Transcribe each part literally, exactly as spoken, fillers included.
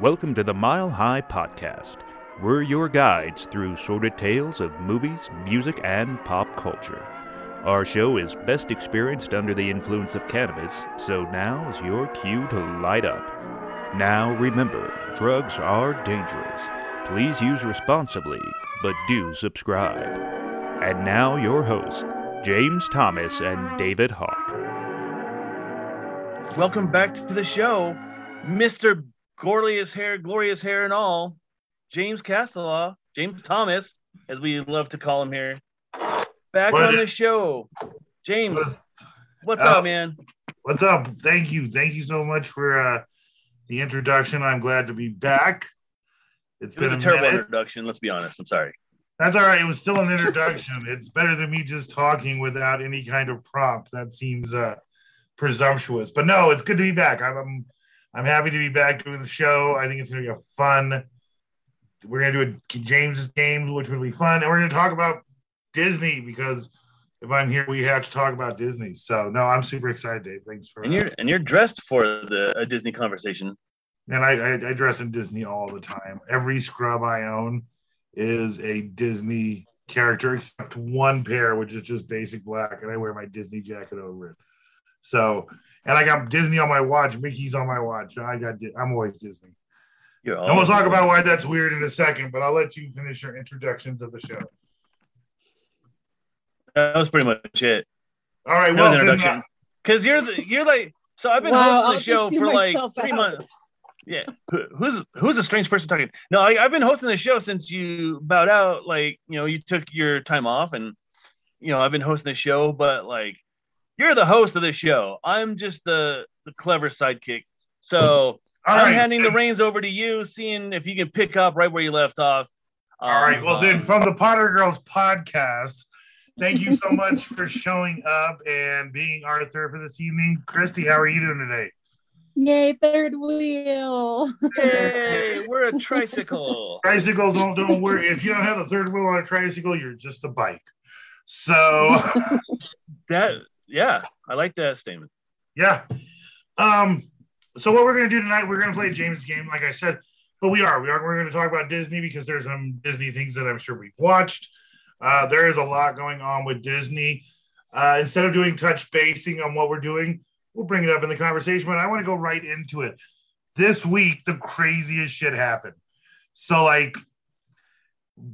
Welcome to the Mile High Podcast. We're your guides through sordid tales of movies, music, and pop culture. Our show is best experienced under the influence of cannabis, so now's your cue to light up. Now remember, drugs are dangerous. Please use responsibly, but do subscribe. And now your hosts, James Thomas and David Hawk. Welcome back to the show, Mister Glorious hair, glorious hair and all, James Castelaw, James Thomas, as we love to call him here. Back what on the show. James, what's, what's up, up, man? What's up? Thank you. Thank you so much for uh, the introduction. I'm glad to be back. It's it been was a, a terrible minute. introduction, let's be honest. I'm sorry. That's all right. It was still an introduction. It's better than me just talking without any kind of prompt. That seems uh, presumptuous. But no, it's good to be back. I'm... I'm I'm happy to be back doing the show. I think it's going to be a fun. We're going to do a James's game, which will be fun. And we're going to talk about Disney because if I'm here, we have to talk about Disney. So, no, I'm super excited, Dave. Thanks for and you're And you're dressed for the a Disney conversation. And I, I, I dress in Disney all the time. Every scrub I own is a Disney character except one pair, which is just basic black. And I wear my Disney jacket over it. So... And I got Disney on my watch. Mickey's on my watch. I got. I'm always Disney. You're and we'll talk about why that's weird in a second, but I'll let you finish your introductions of the show. That was pretty much it. All right. That well, introduction. Because you're the, you're like so. I've been wow, hosting the show for like three out. months. Yeah. Who's who's a strange person talking? No, I, I've been hosting the show since you bowed out. Like you know, you took your time off, and you know, I've been hosting the show, but like. You're the host of this show. I'm just the, the clever sidekick. So all I'm right. handing the reins over to you, seeing if you can pick up right where you left off. All um, right. Well, um, then from the Potter Girls Podcast, thank you so much for showing up and being our third for this evening. Christy, how are you doing today? Yay, third wheel. Hey, we're a tricycle. Tricycles don't, don't worry. If you don't have the third wheel on a tricycle, you're just a bike. So that... Yeah, I like that statement. Yeah. Um, so what we're going to do tonight, we're going to play James' game, like I said. But we are. We are we're going to talk about Disney because there's some Disney things that I'm sure we've watched. Uh, there is a lot going on with Disney. Uh, instead of doing touch basing on what we're doing, we'll bring it up in the conversation. But I want to go right into it. This week, the craziest shit happened. So, like,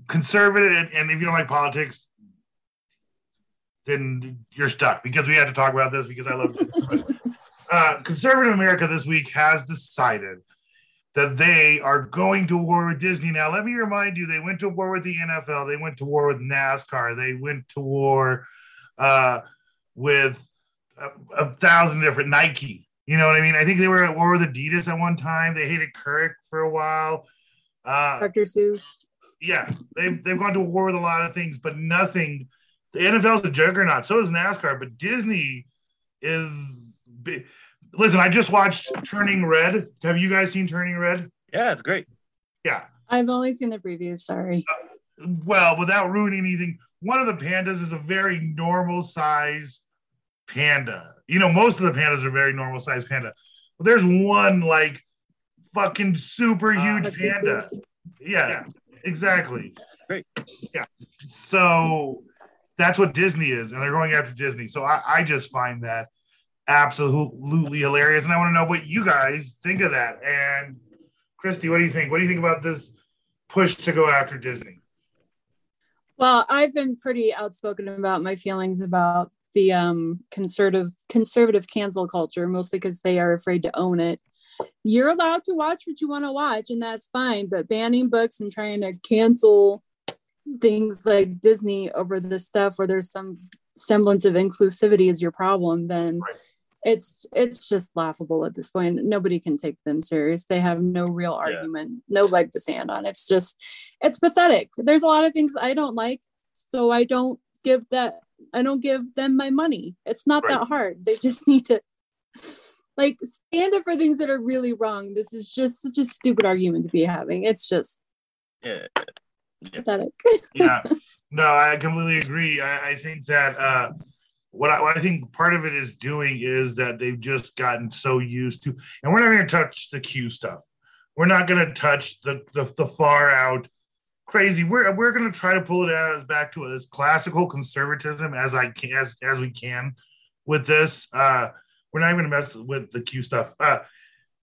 conservative, and, and if you don't like politics, then you're stuck because we had to talk about this because I love it. uh, Conservative America this week has decided that they are going to war with Disney. Now, let me remind you, they went to war with the N F L. They went to war with NASCAR. They went to war uh, with a, a thousand different Nike. You know what I mean? I think they were at war with Adidas at one time. They hated Keurig for a while. Uh, Doctor Seuss. Yeah, they've, they've gone to war with a lot of things, but nothing... The N F L is a juggernaut. So is NASCAR. But Disney is big. Listen, I just watched Turning Red. Have you guys seen Turning Red? Yeah, it's great. Yeah. I've only seen the previews. Sorry. Uh, well, without ruining anything, one of the pandas is a very normal size panda. You know, most of the pandas are very normal size panda. But there's one like fucking super huge uh, panda. Yeah, yeah, exactly. Great. Yeah. So... That's what Disney is, and they're going after Disney. So I, I just find that absolutely hilarious, and I want to know what you guys think of that. And Christy, what do you think? What do you think about this push to go after Disney? Well, I've been pretty outspoken about my feelings about the um, conservative conservative cancel culture, mostly because they are afraid to own it. You're allowed to watch what you want to watch, and that's fine, but banning books and trying to cancel things like Disney over this stuff where there's some semblance of inclusivity is your problem, then right. it's it's just laughable at this point. Nobody can take them serious. They have no real argument, yeah. no leg to stand on. It's just, it's pathetic. There's a lot of things I don't like, so I don't give that, I don't give them my money. It's not right. that hard. They just need to like stand up for things that are really wrong. This is just such a stupid argument to be having. It's just, yeah. Yeah. yeah, no, I completely agree. I, I think that uh, what, I, what I think part of it is doing is that they've just gotten so used to, and we're not going to touch the Q stuff. We're not going to touch the, the the far out crazy. We're we're going to try to pull it out back to as classical conservatism as I can as, as we can with this. Uh, we're not even going to mess with the Q stuff. Uh,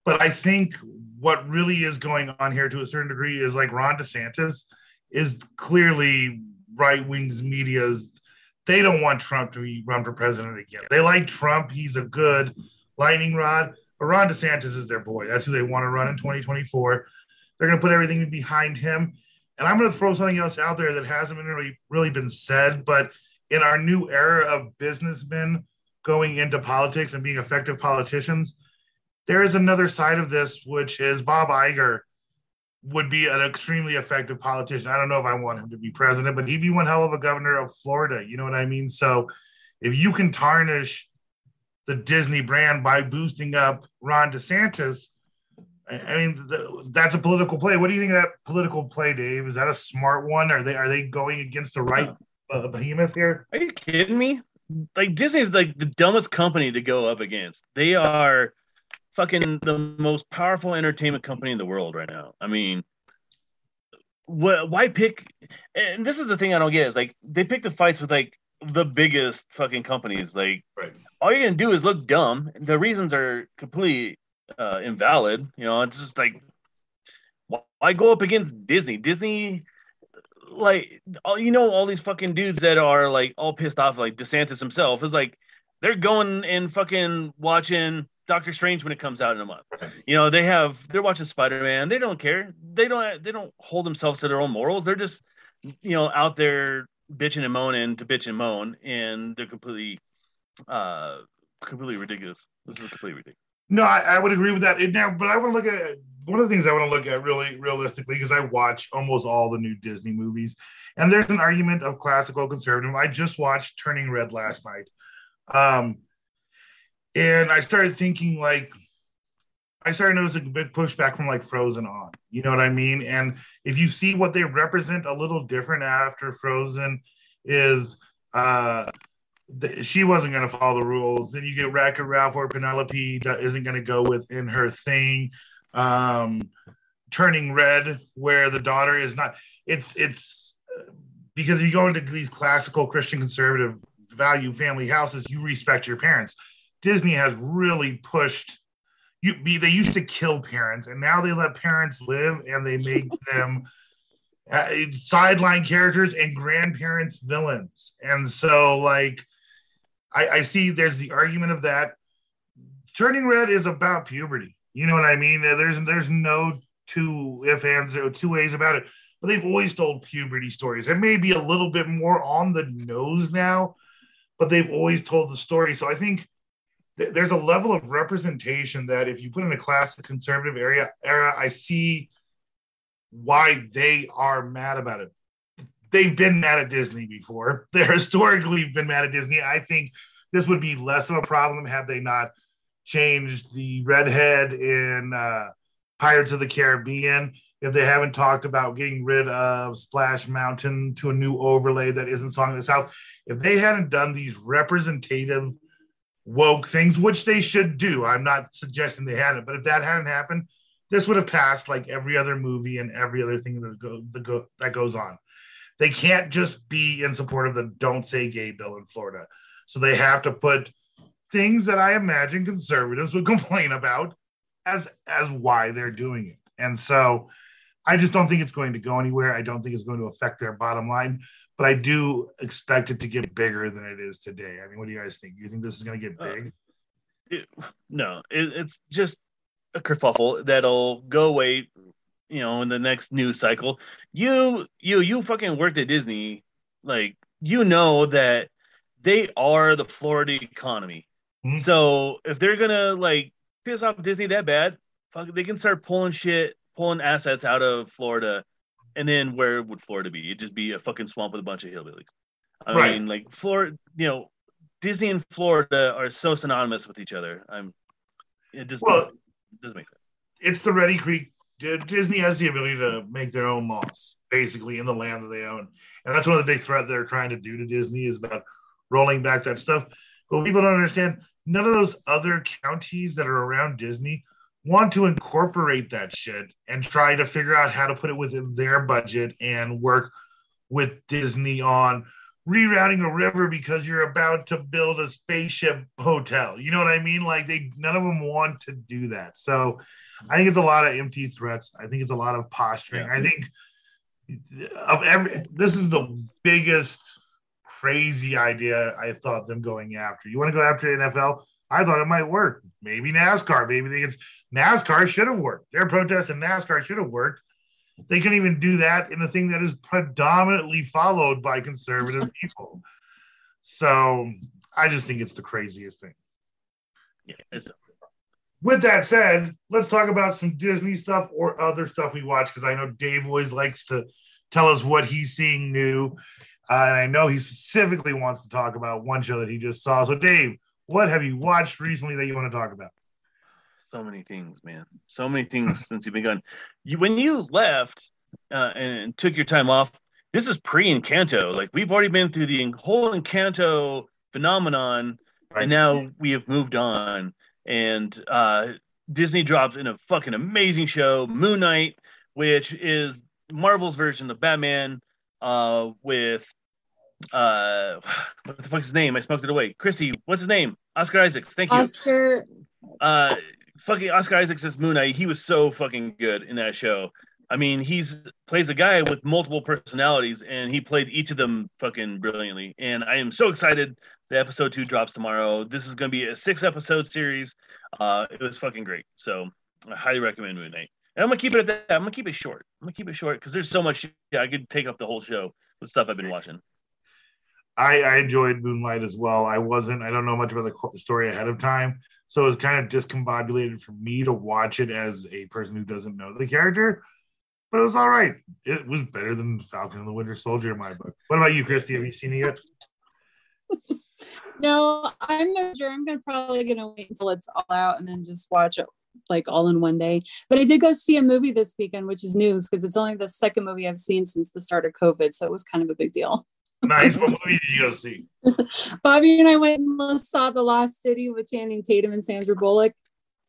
but I think what really is going on here to a certain degree is like Ron DeSantis is clearly right wing's media's. They don't want Trump to be run for president again. They like Trump. He's a good lightning rod. But Ron DeSantis is their boy. That's who they want to run in twenty twenty-four. They're going to put everything behind him. And I'm going to throw something else out there that hasn't been really, really been said. But in our new era of businessmen going into politics and being effective politicians, there is another side of this, which is Bob Iger would be an extremely effective politician. I don't know if I want him to be president, but he'd be one hell of a governor of Florida. You know what I mean? So if you can tarnish the Disney brand by boosting up Ron DeSantis, I mean, the, that's a political play. What do you think of that political play, Dave? Is that a smart one? Are they are they going against the right uh, behemoth here? Are you kidding me? Like, Disney's like the dumbest company to go up against. They are fucking the most powerful entertainment company in the world right now. I mean, wh- why pick? And this is the thing I don't get is like they pick the fights with like the biggest fucking companies. Like, right. All you're gonna do is look dumb. The reasons are completely uh, invalid. You know, it's just like, why go up against Disney? Disney, like, all, you know, all these fucking dudes that are like all pissed off, like DeSantis himself is like, they're going and fucking watching Doctor Strange when it comes out in a month. You know, they have, they're watching Spider-Man. They don't care. They don't, they don't hold themselves to their own morals. They're just, you know, out there bitching and moaning to bitch and moan. And they're completely, uh, completely ridiculous. This is completely ridiculous. No, I, I would agree with that. It, now, but I want to look at one of the things I want to look at really realistically, because I watch almost all the new Disney movies and there's an argument of classical conservatism. I just watched Turning Red last night. Um, And I started thinking, like, I started noticing a big pushback from, like, Frozen on. You know what I mean? And if you see what they represent a little different after Frozen is uh, th- she wasn't going to follow the rules. Then you get Wreck-It Ralph or Penelope isn't going to go within her thing. Um, Turning Red, where the daughter is not. It's, it's because if you go into these classical Christian conservative value family houses, you respect your parents. Disney has really pushed. You, they used to kill parents, and now they let parents live, and they make them uh, sideline characters and grandparents villains. And so, like, I, I see there's the argument of that. Turning Red is about puberty. You know what I mean? There's there's no two ifs, ands, or two ways about it. But they've always told puberty stories. It may be a little bit more on the nose now, but they've always told the story. So I think there's a level of representation that if you put in a classic conservative area era, I see why they are mad about it. They've been mad at Disney before. They're historically been mad at Disney. I think this would be less of a problem had they not changed the redhead in uh, Pirates of the Caribbean. If they haven't talked about getting rid of Splash Mountain to a new overlay that isn't Song of the South. If they hadn't done these representative woke things, which they should do. I'm not suggesting they hadn't, but if that hadn't happened, this would have passed like every other movie and every other thing that, go, that, go, that goes on. They can't just be in support of the Don't Say Gay bill in Florida. So they have to put things that I imagine conservatives would complain about as, as why they're doing it. And so I just don't think it's going to go anywhere. I don't think it's going to affect their bottom line. But I do expect it to get bigger than it is today. I mean, what do you guys think? You think this is going to get big? Uh, it, no, it, it's just a kerfuffle that'll go away, you know, in the next news cycle. You, you, you fucking worked at Disney. Like, you know that they are the Florida economy. Mm-hmm. So if they're going to, like, piss off Disney that bad, fuck, they can start pulling shit, pulling assets out of Florida. And then where would Florida be? It'd just be a fucking swamp with a bunch of hillbillies. I right. mean, like, Florida, you know, Disney and Florida are so synonymous with each other. I'm, it just well, doesn't, it doesn't make sense. It's the Ready Creek. Disney has the ability to make their own laws, basically, in the land that they own. And that's one of the big threats they're trying to do to Disney is about rolling back that stuff. But people don't understand, none of those other counties that are around Disney want to incorporate that shit and try to figure out how to put it within their budget and work with Disney on rerouting a river because you're about to build a spaceship hotel. You know what I mean? Like, they, none of them want to do that. So I think it's a lot of empty threats. I think it's a lot of posturing. Yeah. I think of every, this is the biggest crazy idea I thought them going after. You want to go after the N F L? I thought it might work. Maybe NASCAR. Maybe they could, NASCAR should have worked. Their protests in NASCAR should have worked. They couldn't even do that in a thing that is predominantly followed by conservative people. So I just think it's the craziest thing. Yeah, it's- With that said, let's talk about some Disney stuff or other stuff we watch, because I know Dave always likes to tell us what he's seeing new. Uh, and I know he specifically wants to talk about one show that he just saw. So, Dave, what have you watched recently that you want to talk about? So many things, man. So many things since you've been gone. You, when you left uh, and took your time off, this is pre-Encanto. Like, we've already been through the whole Encanto phenomenon, right. And now we have moved on. And uh, Disney drops in a fucking amazing show, Moon Knight, which is Marvel's version of Batman uh, with... Uh, what the fuck's his name? I smoked it away. Christy, what's his name? Oscar Isaacs. Thank you. Oscar... Uh, fucking Oscar Isaacs as Moon Knight. He was so fucking good in that show. I mean, he's plays a guy with multiple personalities, and he played each of them fucking brilliantly. And I am so excited that episode two drops tomorrow. This is going to be a six-episode series. Uh, it was fucking great. So I highly recommend Moon Knight. And I'm going to keep it at that. I'm going to keep it short. I'm going to keep it short because there's so much shit. I could take up the whole show with stuff I've been watching. I, I enjoyed Moonlight as well. I wasn't, I don't know much about the story ahead of time. So it was kind of discombobulated for me to watch it as a person who doesn't know the character, but it was all right. It was better than Falcon and the Winter Soldier in my book. What about you, Christy? Have you seen it yet? No, I'm not sure. I'm gonna, probably going to wait until it's all out and then just watch it like all in one day. But I did go see a movie this weekend, which is news because it's only the second movie I've seen since the start of COVID. So it was kind of a big deal. Nice. What movie did you go see? Bobby and I went and saw The Lost City with Channing Tatum and Sandra Bullock.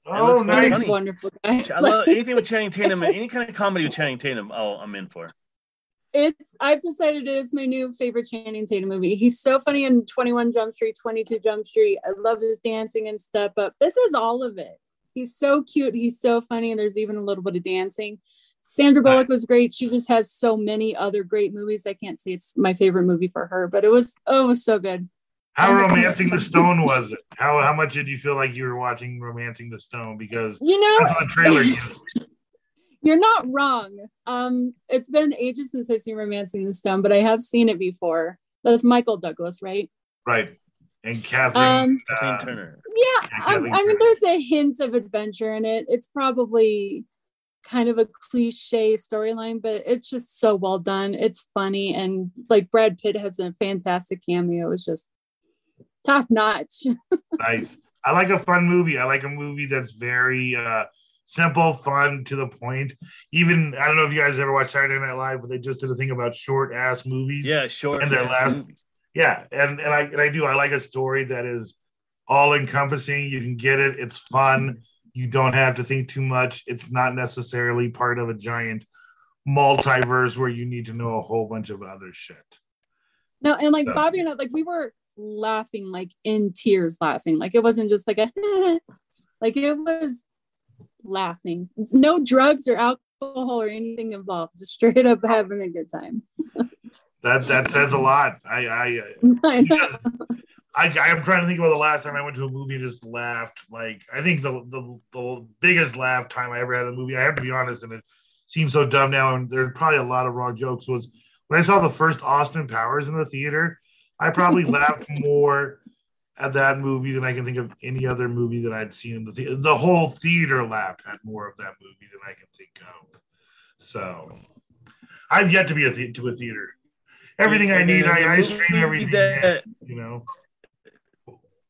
Oh, nice. It's wonderful, guys. I love anything with Channing Tatum, any kind of comedy with Channing Tatum, oh, I'm in for. It's, I've decided it is my new favorite Channing Tatum movie. He's so funny in twenty-one Jump Street, twenty-two Jump Street. I love his dancing and Step Up. This is all of it. He's so cute. He's so funny. And there's even a little bit of dancing. Sandra Bullock was great. She just has so many other great movies. I can't say it's my favorite movie for her, but it was oh, it was so good. How Romancing the Stone was it? How how much did you feel like you were watching Romancing the Stone? Because you know, that's on the trailer. You're not wrong. Um, it's been ages since I've seen Romancing the Stone, but I have seen it before. That's Michael Douglas, right? Right. And Kathleen, um, uh, Kathleen Turner. Yeah, I, Kathleen I mean, Turner. There's a hint of adventure in it. It's probably kind of a cliche storyline, but it's just so well done. It's funny, and like Brad Pitt has a fantastic cameo. It's just top notch. Nice. I like a fun movie. I like a movie that's very uh simple, fun, to the point. Even I don't know if you guys ever watched Saturday Night Live, but they just did a thing about short ass movies. Yeah, short. And their last movies. Yeah, and and I and I do I like a story that is all encompassing. You can get it. It's fun. Mm-hmm. You don't have to think too much. It's not necessarily part of a giant multiverse where you need to know a whole bunch of other shit. No, and like so. Bobby and I, like we were laughing, like in tears laughing. Like it wasn't just like a, like it was laughing. No drugs or alcohol or anything involved. Just straight up having a good time. that that says a lot. I I, I yes. I, I'm trying to think about the last time I went to a movie and just laughed. Like, I think the, the the biggest laugh time I ever had in a movie, I have to be honest, and it seems so dumb now, and there are probably a lot of raw jokes, was when I saw the first Austin Powers in the theater, I probably laughed more at that movie than I can think of any other movie that I'd seen in the theater. The whole theater laughed at more of that movie than I can think of. So, I've yet to be a th- to a theater. Everything I need, I, I stream everything, that, you know.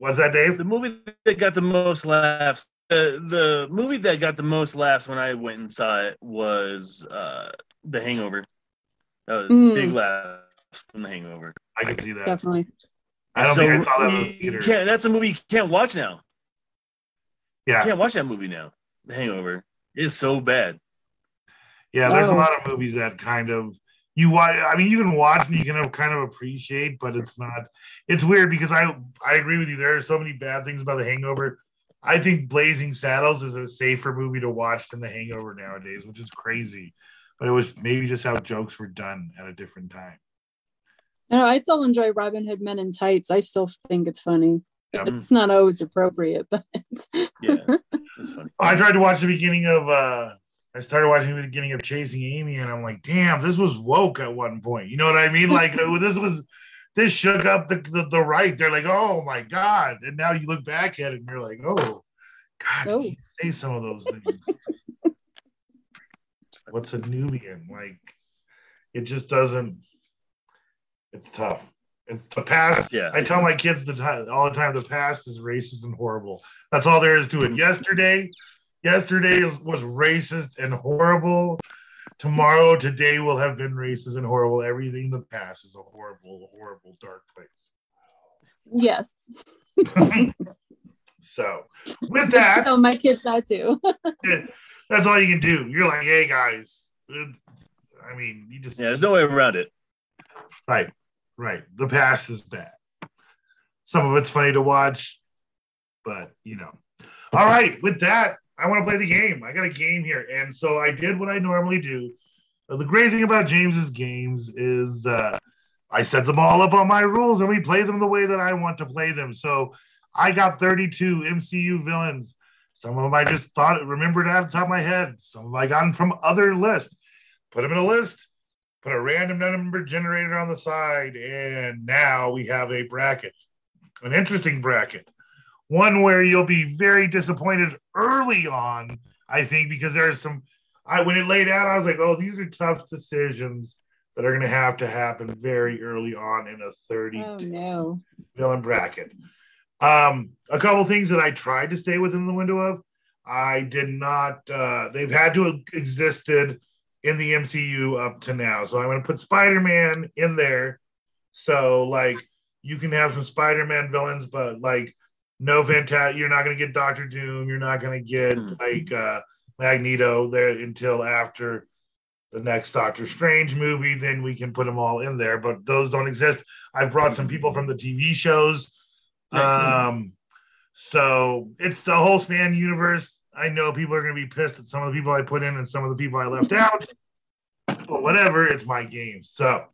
What's that, Dave? The movie that got the most laughs. The, the movie that got the most laughs when I went and saw it was uh, The Hangover. That was mm. big laughs from The Hangover. I can see that. Definitely. I don't so, think I saw that in the theater. That's a movie you can't watch now. Yeah. You can't watch that movie now. The Hangover. It's so bad. Yeah, there's oh. a lot of movies that kind of you watch. I mean, you can watch and you can kind of appreciate, but it's not. It's weird because I I agree with you. There are so many bad things about The Hangover. I think Blazing Saddles is a safer movie to watch than The Hangover nowadays, which is crazy. But it was maybe just how jokes were done at a different time. No, I still enjoy Robin Hood Men in Tights. I still think it's funny. Yep. It's not always appropriate, but yeah, it's funny. I tried to watch the beginning of. Uh, I started watching the beginning of Chasing Amy, and I'm like, damn, this was woke at one point. You know what I mean? Like this was this shook up the, the the right. They're like, oh my god, and now you look back at it and you're like, oh god, oh. you say some of those things. What's a Nubian? Like, it just doesn't. It's tough. It's the past. Yeah, I tell my kids the time, all the time, the past is racist and horrible. That's all there is to it. Yesterday, yesterday was racist and horrible. Tomorrow, today will have been racist and horrible. Everything in the past is a horrible, horrible, dark place. Yes. So, with that, oh, my kids that too. That's all you can do. You're like, hey guys. I mean, you just yeah. There's no way around it. Right. Right. The past is bad. Some of it's funny to watch, but you know. All right. With that, I want to play the game. I got a game here. And so I did what I normally do. The great thing about James's games is uh, I set them all up on my rules and we play them the way that I want to play them. So I got thirty-two M C U villains. Some of them I just thought, remembered out of the top of my head. Some of them I got from other lists. Put them in a list. Put a random number generator on the side, and now we have a bracket, an interesting bracket, one where you'll be very disappointed early on, I think, because there's some, I when it laid out, I was like, oh, these are tough decisions that are going to have to happen very early on in a thirty-two oh, no. villain bracket. Um, a couple things that I tried to stay within the window of, I did not, uh, they've had to have existed in the M C U up to now. So I'm going to put Spider-Man in there. So like you can have some Spider-Man villains, but like no fantastic, you're not going to get Doctor Doom. You're not going to get like uh, Magneto there until after the next Doctor Strange movie. Then we can put them all in there, but those don't exist. I've brought some people from the T V shows. Um, so it's the whole span universe. I know people are going to be pissed at some of the people I put in and some of the people I left out, but whatever, it's my game. So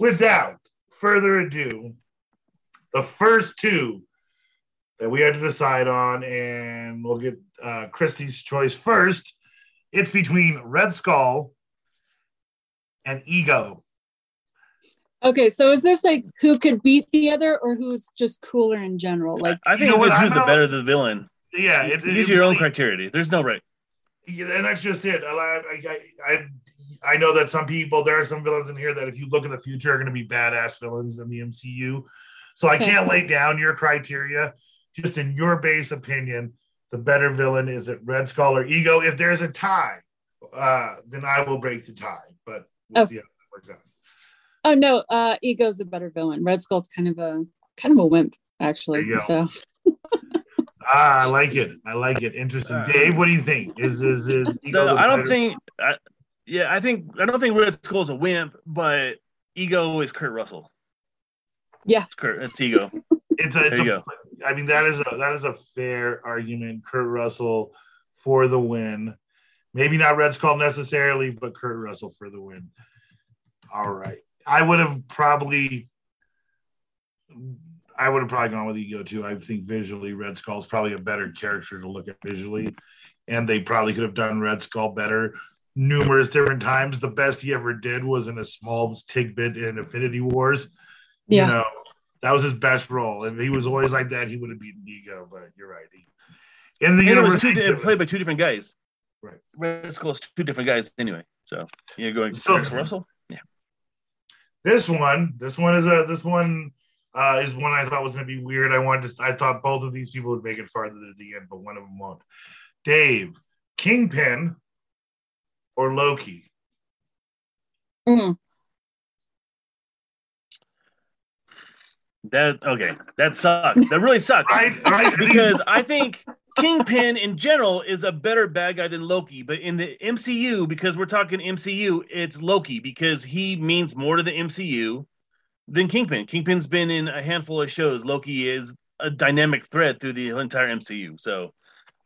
without further ado, the first two that we had to decide on, and we'll get uh, Christy's choice first. It's between Red Skull and Ego. Okay, so is this like who could beat the other or who's just cooler in general? Like I think you know it's who's the better the villain. Yeah, it, use it, your it, own criteria. There's no right. Yeah, and that's just it. I, I I I know that some people, there are some villains in here that if you look in the future are going to be badass villains in the M C U. So I can't lay down your criteria. Just in your base opinion, the better villain is it Red Skull or Ego. If there's a tie, uh, then I will break the tie. But we'll oh. see how that works out. Oh no, uh, Ego's a better villain. Red Skull's kind of a kind of a wimp, actually. So. Ah, I like it. I like it. Interesting, uh, Dave. What do you think? Is is is? Ego no, I don't think. I, yeah, I think I don't think Red Skull's a wimp, but Ego is Kurt Russell. Yeah, it's Kurt. It's Ego. It's a. It's a I mean, that is a that is a fair argument. Kurt Russell for the win. Maybe not Red Skull necessarily, but Kurt Russell for the win. All right, I would have probably. I would have probably gone with Ego too. I think visually Red Skull is probably a better character to look at visually. And they probably could have done Red Skull better numerous different times. The best he ever did was in a small tidbit in Infinity Wars. Yeah. You know, that was his best role. If he was always like that, he would have beaten Ego, but you're right. In the and universe, it was two, it played by two different guys. Right. Red Skull's two different guys anyway. So you're going so, Russell? Yeah. This one, this one is a this one. Uh, is one I thought was going to be weird. I wanted to. I thought both of these people would make it farther to the end, but one of them won't. Dave, Kingpin or Loki? Mm. That okay. That sucks. That really sucks. Right, right. Because I think Kingpin in general is a better bad guy than Loki, but in the M C U, because we're talking M C U, it's Loki because he means more to the M C U than Kingpin. Kingpin's been in a handful of shows. Loki is a dynamic threat through the entire M C U. So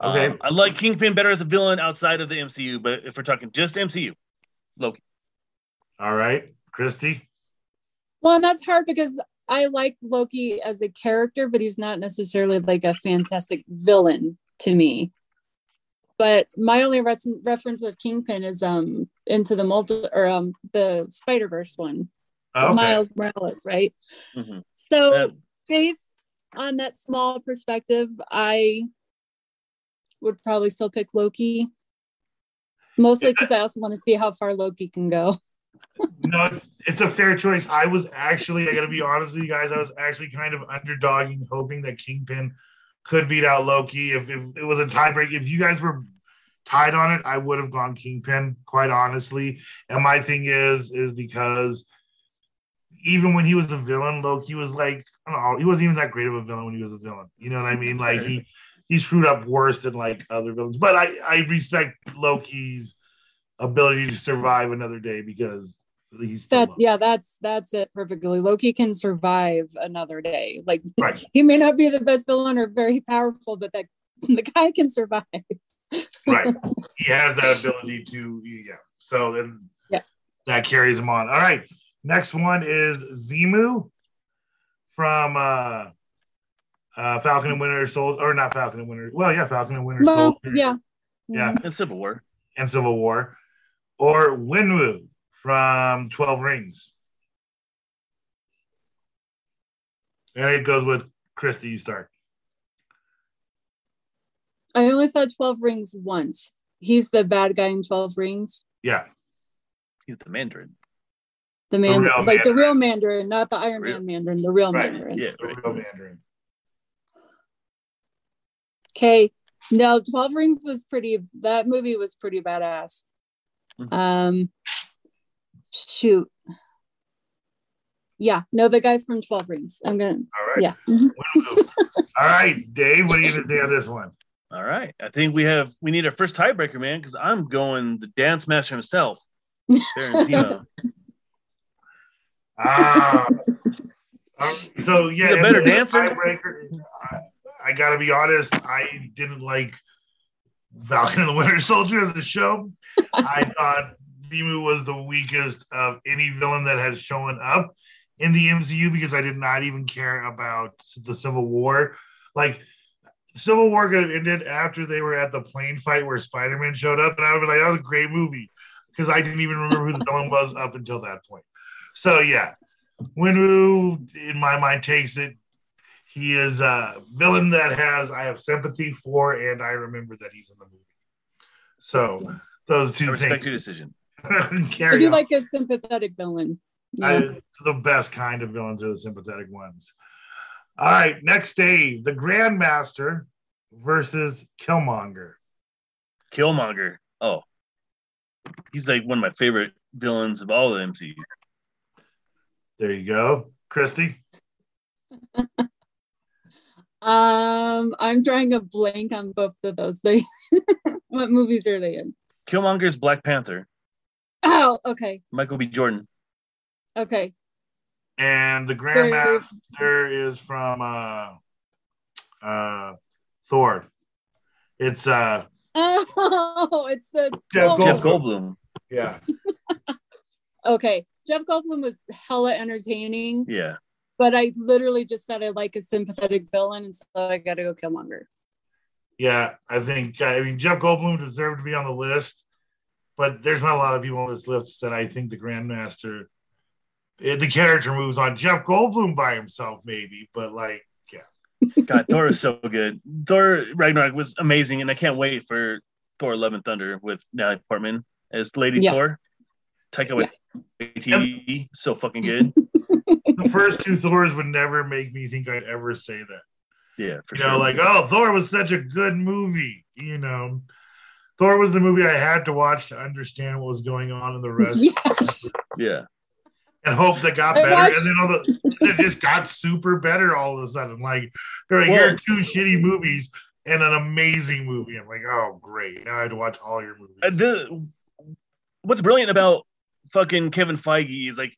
okay. um, I like Kingpin better as a villain outside of the M C U, but if we're talking just M C U, Loki. All right, Christy? Well, and that's hard because I like Loki as a character, but he's not necessarily like a fantastic villain to me. But my only re- reference with Kingpin is um into the multi or um the Spider-Verse one, okay. Miles Morales, right? Mm-hmm. So yeah. based on that small perspective, I would probably still pick Loki, mostly because yeah. I also want to see how far Loki can go. No, it's, it's a fair choice. I was actually, I gotta be honest with you guys, I was actually kind of underdogging, hoping that Kingpin could beat out Loki. If, if it was a tiebreak, if you guys were tied on it, I would have gone Kingpin, quite honestly. And my thing is, is because even when he was a villain, Loki was like, I don't know, he wasn't even that great of a villain when he was a villain. You know what I mean? Like he he screwed up worse than like other villains. But I, I respect Loki's ability to survive another day because he's still that, yeah that's that's it perfectly. Loki can survive another day, like right. He may not be the best villain or very powerful, but that the guy can survive. Right, he has that ability to yeah so then yeah that carries him on. All right, next one is Zemo from uh uh Falcon and Winter Soldier, or not Falcon and Winter well yeah Falcon and Winter well, Soldier yeah yeah and Civil War and Civil War or Wenwu from twelve Rings. And it goes with Christy, you start. I only saw twelve Rings once. He's the bad guy in twelve Rings. Yeah. He's the Mandarin. The Mandarin. The like Mandarin. The real Mandarin, not the Iron real. Man Mandarin, the real right. Mandarin. Yeah, the right. real Mandarin. Okay. No, twelve Rings was pretty, that movie was pretty badass. Mm-hmm. Um, shoot. Yeah, no, the guy from twelve Rings. I'm going to, all right. Yeah. All right, Dave, what do you going to say on this one? All right. I think we have, we need our first tiebreaker, man, because I'm going the dance master himself, Tarantino. Ah. uh, so, yeah. He's a better dancer. Tiebreaker. Uh, I gotta be honest, I didn't like Falcon and the Winter Soldier as a show. I thought Zemo was the weakest of any villain that has shown up in the M C U because I did not even care about the Civil War. Like, Civil War could have ended after they were at the plane fight where Spider-Man showed up, and I would be like, that was a great movie because I didn't even remember who the villain was up until that point. So, yeah, Wenwu, in my mind, takes it. He is a villain that has I have sympathy for, and I remember that he's in the movie. So those two I respect things. Your decision. I do on. Like a sympathetic villain. Yeah. I, the best kind of villains are the sympathetic ones. All right, next day, the Grandmaster versus Killmonger. Killmonger. Oh, he's like one of my favorite villains of all the M C U. There you go, Christy. Um, I'm drawing a blank on both of those. So what movies are they in? Killmonger's Black Panther. Oh, okay. Michael B. Jordan. Okay. And the Grandmaster is from uh, uh, Thor. It's uh. Oh, it's uh, Jeff, Goldblum. Jeff Goldblum. Yeah. Okay, Jeff Goldblum was hella entertaining. Yeah. But I literally just said I like a sympathetic villain, and so I got to go Killmonger. Yeah, I think, I mean, Jeff Goldblum deserved to be on the list, but there's not a lot of people on this list that I think the Grandmaster, the character moves on. Jeff Goldblum by himself, maybe, but like, yeah. God, Thor is so good. Thor Ragnarok was amazing, and I can't wait for Thor Love and Thunder with Natalie Portman as Lady yeah. Thor. Take away yeah. so fucking good. The first two Thors would never make me think I'd ever say that. Yeah, for you sure. know, like, oh, Thor was such a good movie. You know, Thor was the movie I had to watch to understand what was going on in the rest. Yes. Yeah. And hope that got I better, watched. And then all the it just got super better all of a sudden. Like, they're like, well, here are two shitty movies, and an amazing movie. I'm like, oh, great. Now I have to watch all your movies. Uh, the, what's brilliant about fucking Kevin Feige is like,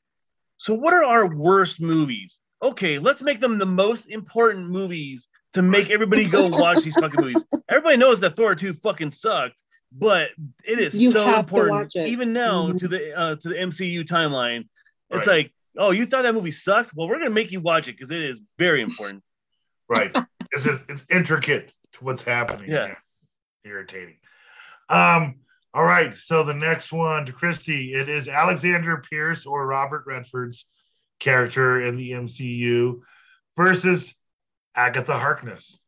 so what are our worst movies? Okay, let's make them the most important movies to make everybody go watch these fucking movies. Everybody knows that Thor two fucking sucked, but it is you so important, even now, mm-hmm. to the uh, to the M C U timeline. It's right. Like, oh, you thought that movie sucked? Well, we're going to make you watch it because it is very important. Right. it's, it's intricate to what's happening. Yeah. Yeah. Irritating. Um. All right. So the next one to Christy, it is Alexander Pierce or Robert Redford's character in the M C U versus Agatha Harkness.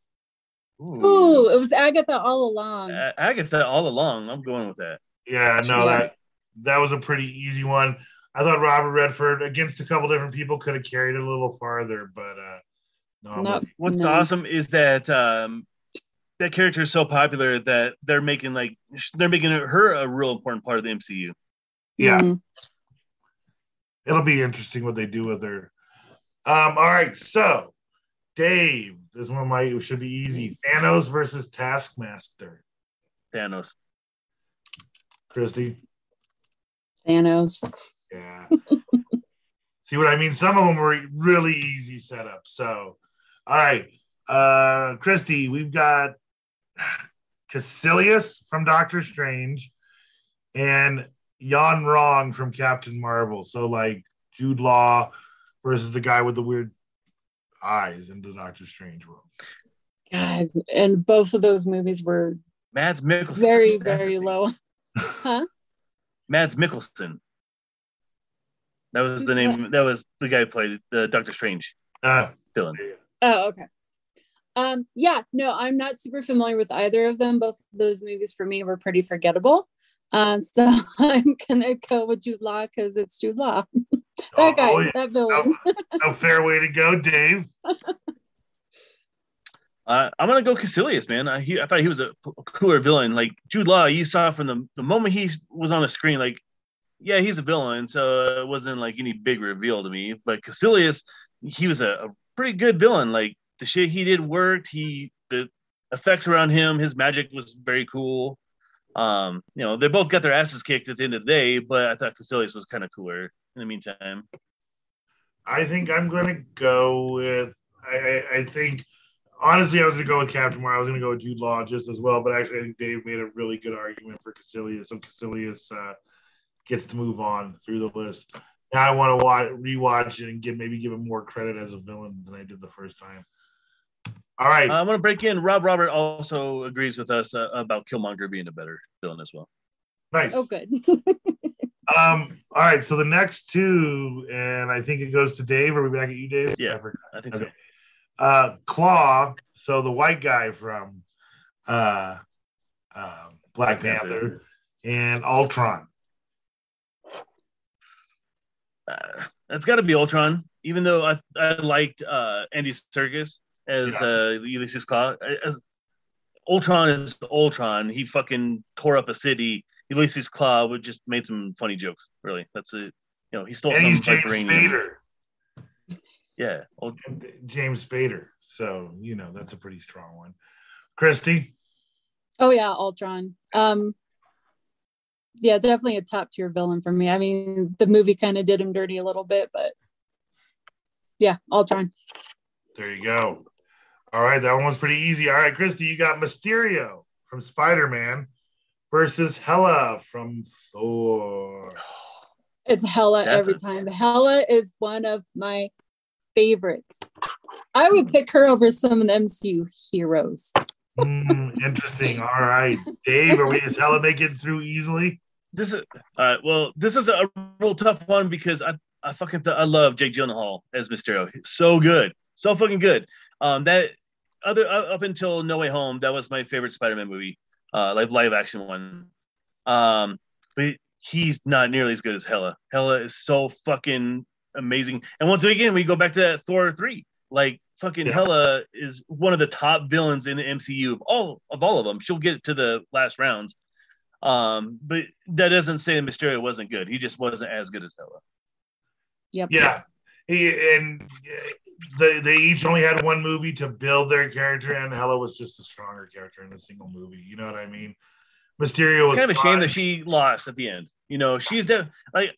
Ooh, Ooh it was Agatha all along. Uh, Agatha all along. I'm going with that. Yeah, no, yeah. that that was a pretty easy one. I thought Robert Redford against a couple different people could have carried it a little farther, but uh, no. Not, what's no. awesome is that um, that character is so popular that they're making like they're making her a real important part of the M C U. Yeah. Mm-hmm. It'll be interesting what they do with her. Um, all right, so Dave, this one might should be easy. Thanos versus Taskmaster. Thanos. Christy. Thanos. Yeah. See what I mean? Some of them were really easy setup. So, all right, uh, Christy, we've got Kaecilius from Doctor Strange, and Yon Wrong from Captain Marvel. So like Jude Law versus the guy with the weird eyes in the Doctor Strange world. God, and both of those movies were Mads Mikkelsen. Very, very low. Huh? Mads Mikkelsen. That was the name. That was the guy who played the uh, Doctor Strange uh, villain. Oh, okay. Um, yeah, no, I'm not super familiar with either of them. Both of those movies for me were pretty forgettable. Um, so I'm gonna go with Jude Law because it's Jude Law. that oh, guy, oh, yeah. that villain. no, no fair way to go, Dave. uh, I'm gonna go Kaecilius, man. I, he, I thought he was a cooler villain. Like Jude Law, you saw from the the moment he was on the screen, like, yeah, he's a villain. So it wasn't like any big reveal to me. But Kaecilius, he was a, a pretty good villain. Like the shit he did worked. He the effects around him, his magic was very cool. Um, you know, they both got their asses kicked at the end of the day, but I thought Kaecilius was kind of cooler in the meantime. I think I'm going to go with, I, I, I think, honestly, I was going to go with Captain Marvel. I was going to go with Jude Law just as well, but actually I think Dave made a really good argument for Kaecilius. So Kaecilius uh, gets to move on through the list. Now I want to watch, rewatch it and give, maybe give him more credit as a villain than I did the first time. All right. I want to break in. Rob Robert also agrees with us uh, about Killmonger being a better villain as well. Nice. Oh, good. um. All right. So the next two, and I think it goes to Dave. Are we back at you, Dave? Yeah, I, I think okay. so. Uh, Claw. So the white guy from uh, uh, Black Panther and Ultron. Uh, that's got to be Ultron. Even though I I liked uh, Andy Serkis. As yeah. uh, Ulysses Claw, as Ultron is Ultron, he fucking tore up a city. Ulysses Claw would just made some funny jokes. Really, that's it. You know, he stole. And he's James Spader. Yeah, Ult- James Spader. So you know that's a pretty strong one. Christy. Oh yeah, Ultron. Um, yeah, definitely a top tier villain for me. I mean, the movie kind of did him dirty a little bit, but yeah, Ultron. There you go. All right, that one was pretty easy. All right, Christy, you got Mysterio from Spider-Man versus Hela from Thor. It's Hela That's every a- time. Hela is one of my favorites. I would pick her over some of the M C U heroes. Mm, interesting. All right. Dave, are we just Hela making it through easily? This is all right. Well, this is a real tough one because I, I fucking th- I love Jake Gyllenhaal as Mysterio. He's so good. So fucking good. Um, that other uh, up until No Way Home, that was my favorite Spider-Man movie, uh, like live action one. Um, but he's not nearly as good as Hela. Hela is so fucking amazing. And once again, we go back to that Thor three. Like fucking yeah. Hela is one of the top villains in the M C U of all of all of them. She'll get to the last rounds. Um, but that doesn't say that Mysterio wasn't good. He just wasn't as good as Hela. Yep. Yeah. He, and they they each only had one movie to build their character, and Hela was just a stronger character in a single movie. You know what I mean? Mysterio was kind of a shame that she lost at the end. You know, she's def- like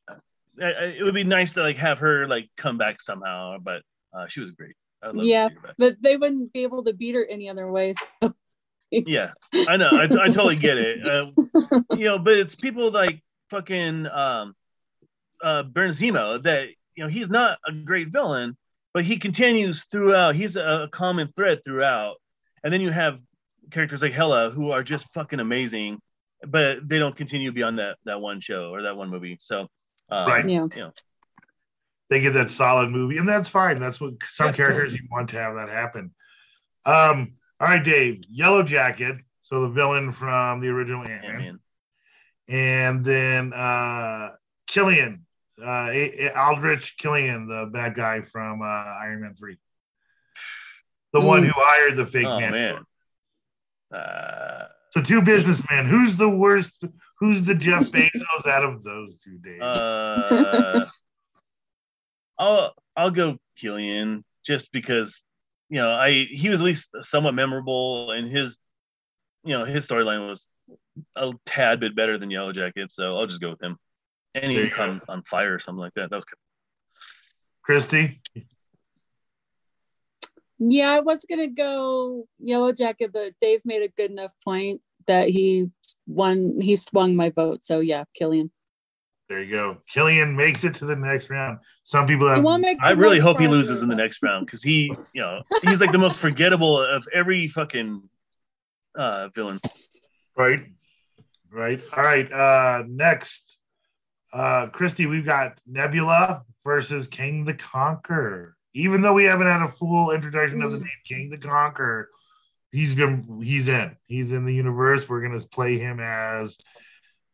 I, I, it would be nice to like have her like come back somehow, but uh, she was great. I love yeah, but they wouldn't be able to beat her any other way. So. Yeah, I know. I, I totally get it. Uh, you know, but it's people like fucking um, uh, Baron Zemo that, you know, he's not a great villain, but he continues throughout. He's a common thread throughout. And then you have characters like Hela who are just fucking amazing, but they don't continue beyond that that one show or that one movie. So, uh, right. Yeah. You know. They get that solid movie, and that's fine. That's what some yeah, characters totally. You want to have that happen. Um, all right, Dave, Yellow Jacket, so the villain from the original Ant-Man, Ant-Man. And then uh, Killian, uh, Aldrich Killian, the bad guy from uh, Iron Man three, the Ooh. One who hired the fake oh, man. man. Uh, so two businessmen. Who's the worst? Who's the Jeff Bezos out of those two, Dave? Uh, I'll I'll go Killian, just because, you know, I he was at least somewhat memorable, and his, you know, his storyline was a tad bit better than Yellow Jacket, so I'll just go with him. And he caught on, on fire or something like that. That was cool. Christy? Yeah, I was gonna go Yellow Jacket, but Dave made a good enough point that he won. He swung my vote, so yeah, Killian. There you go. Killian makes it to the next round. Some people have. I really hope he loses in the next round, because he, you know, he's like the most forgettable of every fucking uh, villain. Right. Right. All right. Uh, next, uh, Christy, we've got Nebula versus King the Conqueror. Even though we haven't had a full introduction mm. of the name King the Conqueror, he's been he's in he's in the universe. We're gonna play him as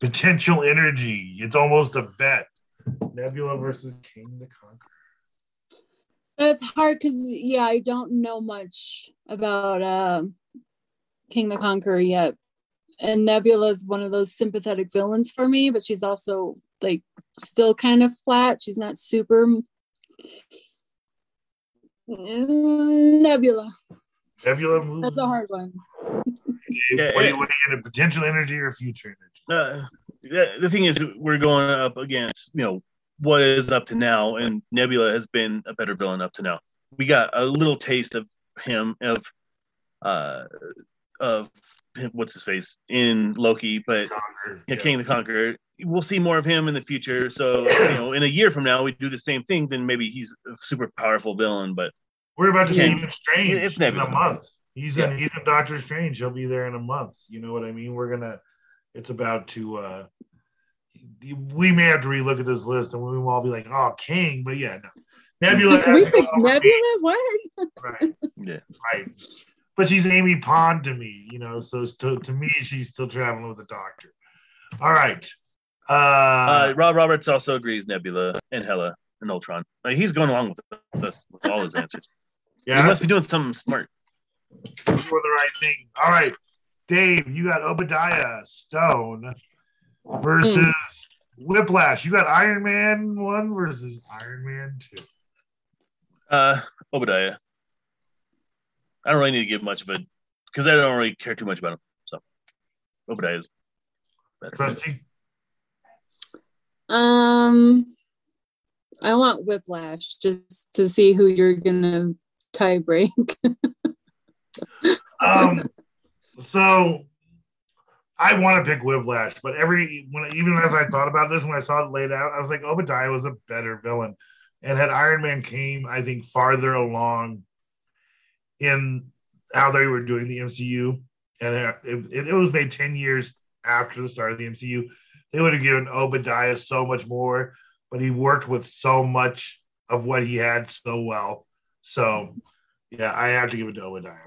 potential energy. It's almost a bet. Nebula versus King the Conqueror. That's hard because, yeah, I don't know much about uh, King the Conqueror yet. And Nebula's one of those sympathetic villains for me, but she's also, like, still kind of flat. She's not super... Nebula. Nebula moves. That's a hard one. Yeah, what, do you, what do you get, potential energy or future energy? Uh, the thing is, we're going up against, you know, what is up to now, and Nebula has been a better villain up to now. We got a little taste of him, of uh, of him, what's his face, in Loki, but Conqueror, yeah, yeah. King the Conqueror. We'll see more of him in the future. So, you know, in a year from now, we do the same thing, then maybe he's a super powerful villain. But we're about to yeah, see him in Strange it's in a month. He's yeah. in he's in Doctor Strange. He'll be there in a month. You know what I mean? We're gonna. It's about to. Uh, we may have to relook at this list, and we will all be like, "Oh, King," but yeah, no. Nebula. We think Nebula. What? Right. Yeah. Right. But she's Amy Pond to me, you know. So to, to me, she's still traveling with the Doctor. All right. Uh, uh, Rob Roberts also agrees. Nebula and Hela and Ultron. Like, he's going along with us with all his answers. Yeah. He must be doing something smart. For the right thing. All right, Dave, you got Obadiah Stone versus mm. Whiplash. You got Iron Man one versus Iron Man two. Uh, Obadiah. I don't really need to give much of it because I don't really care too much about him. So Obadiah is better. Trusty. Um, I want Whiplash just to see who you're gonna tie break. um, so I want to pick Whiplash, but every when even as I thought about this, when I saw it laid out, I was like, Obadiah was a better villain, and had Iron Man came, I think, farther along in how they were doing the M C U, and it, it was made ten years after the start of the M C U, they would have given Obadiah so much more, but he worked with so much of what he had so well. So yeah, I have to give it to Obadiah.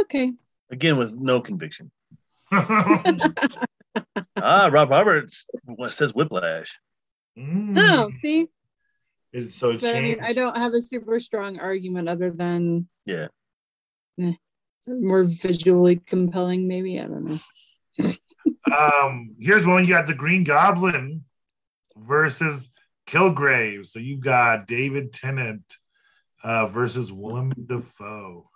Okay. Again, with no conviction. ah, Rob Roberts says Whiplash. Mm. Oh, see? It's so but, I mean, I don't have a super strong argument other than yeah, eh, more visually compelling, maybe. I don't know. um, here's one. You got the Green Goblin versus Kilgrave. So you've got David Tennant uh, versus Willem Dafoe.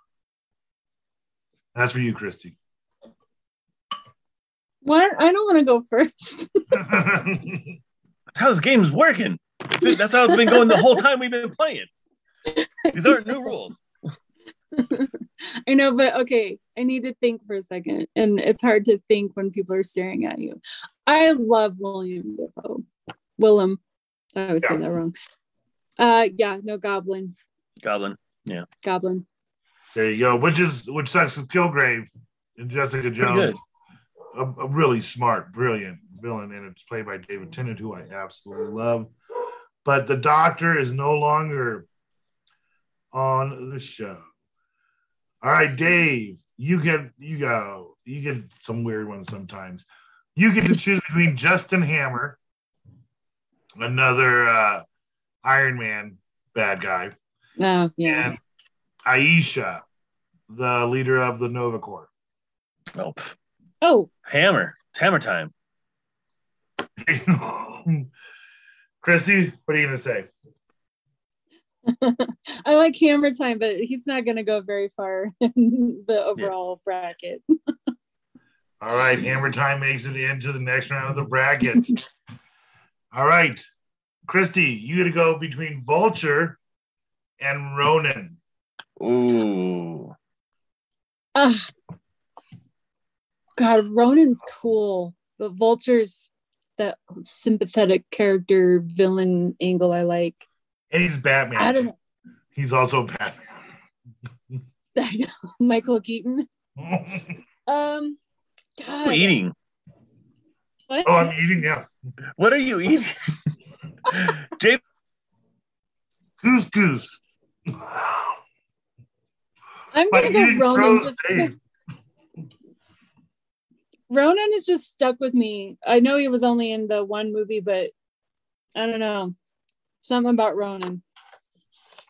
That's for you, Christy. What? I don't want to go first. That's how this game's working. That's how it's been going the whole time we've been playing. These aren't new rules. I know, but okay, I need to think for a second, and it's hard to think when people are staring at you. I love William Dafoe. Willem, I always yeah. say that wrong. Uh, yeah, no, Goblin. Goblin, yeah, Goblin. There you go. Which is which sucks with Kilgrave and Jessica Jones. A, a really smart, brilliant villain, and it's played by David Tennant, who I absolutely love. But the Doctor is no longer on the show. All right, Dave, you get you go. You get some weird ones sometimes. You get to choose between Justin Hammer, another uh, Iron Man bad guy, oh, yeah. and Aisha, the leader of the Nova Corps. Oh, oh, Hammer! It's Hammer time. Christy, what are you gonna say? I like Hammer time, but he's not going to go very far in the overall yeah. bracket. All right, Hammer time makes it into the next round of the bracket. All right, Christy, you got to go between Vulture and Ronan. Ooh. Uh, God, Ronan's cool, but Vulture's that sympathetic character villain angle I like. And he's Batman. I don't know. He's also Batman. I know. Michael Keaton. um, God. What eating? What? Oh, I'm eating. Yeah. What are you eating? Jay. Couscous. I'm gonna go Ronan just because Ronan is just stuck with me. I know he was only in the one movie, but I don't know. Something about Ronan.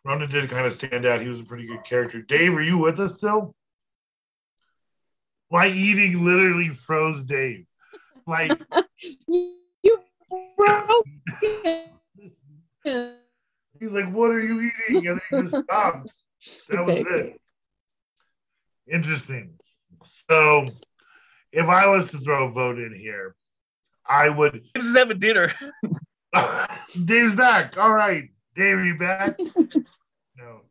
Ronan did kind of stand out. He was a pretty good character. Dave, are you with us still? Why eating literally froze Dave? Like you broke him. He's like, "What are you eating?" And then he just stopped. That okay. was it. Interesting. So, if I was to throw a vote in here, I would just have a dinner. Dave's back. All right. Dave, are you back? No.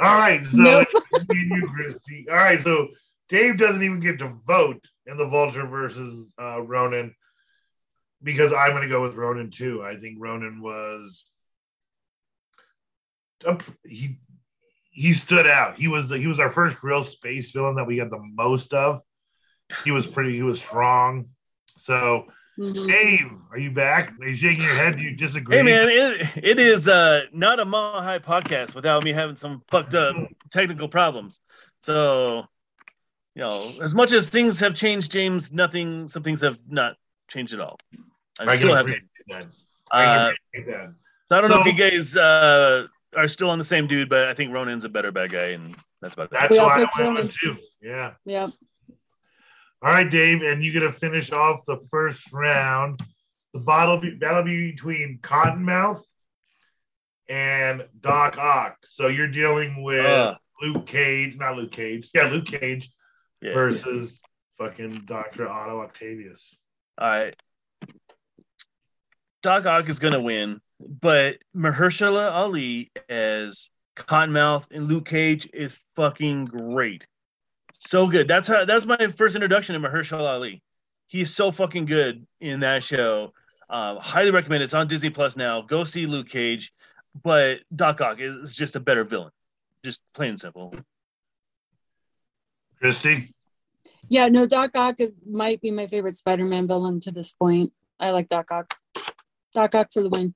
All right. So, nope. you, Christy. All right. So, Dave doesn't even get to vote in the Vulture versus uh, Ronan because I'm going to go with Ronan too. I think Ronan was, um, he he stood out. He was the, he was our first real space villain that we got the most of. He was pretty, he was strong. So, Mm-hmm. Dave, are you back? Are you shaking your head? Do you disagree? Hey, man, it, it is uh, not a Mile High podcast without me having some fucked up technical problems. So, you know, as much as things have changed, James, nothing, some things have not changed at all. I, I still have to. That. I, uh, that. So I don't so, know if you guys uh, are still on the same dude, but I think Ronan's a better bad guy, and that's about that. That's why I went on too. Yeah. Yeah. All right, Dave, and you're going to finish off the first round. The battle be, battle be between Cottonmouth and Doc Ock. So you're dealing with uh, Luke Cage, not Luke Cage. Yeah, Luke Cage yeah, versus yeah. fucking Doctor Otto Octavius. All right. Doc Ock is going to win, but Mahershala Ali as Cottonmouth and Luke Cage is fucking great. So good. That's how. That's my first introduction to Mahershala Ali. He's so fucking good in that show. Um, highly recommend it. It's on Disney Plus now. Go see Luke Cage. But Doc Ock is just a better villain. Just plain and simple. Christy? Yeah, no, Doc Ock is might be my favorite Spider-Man villain to this point. I like Doc Ock. Doc Ock for the win.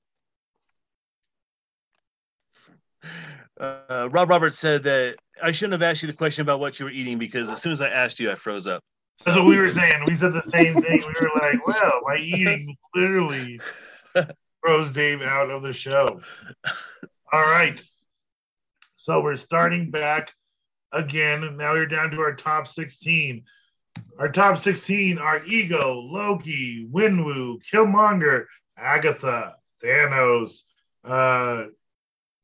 Uh, Rob Roberts said that I shouldn't have asked you the question about what you were eating because as soon as I asked you, I froze up. So. That's what we were saying. We said the same thing. We were like, well, my eating literally froze Dave out of the show. All right. So we're starting back again. Now we're down to our top sixteen. Our top sixteen are Ego, Loki, Wenwu, Killmonger, Agatha, Thanos, uh,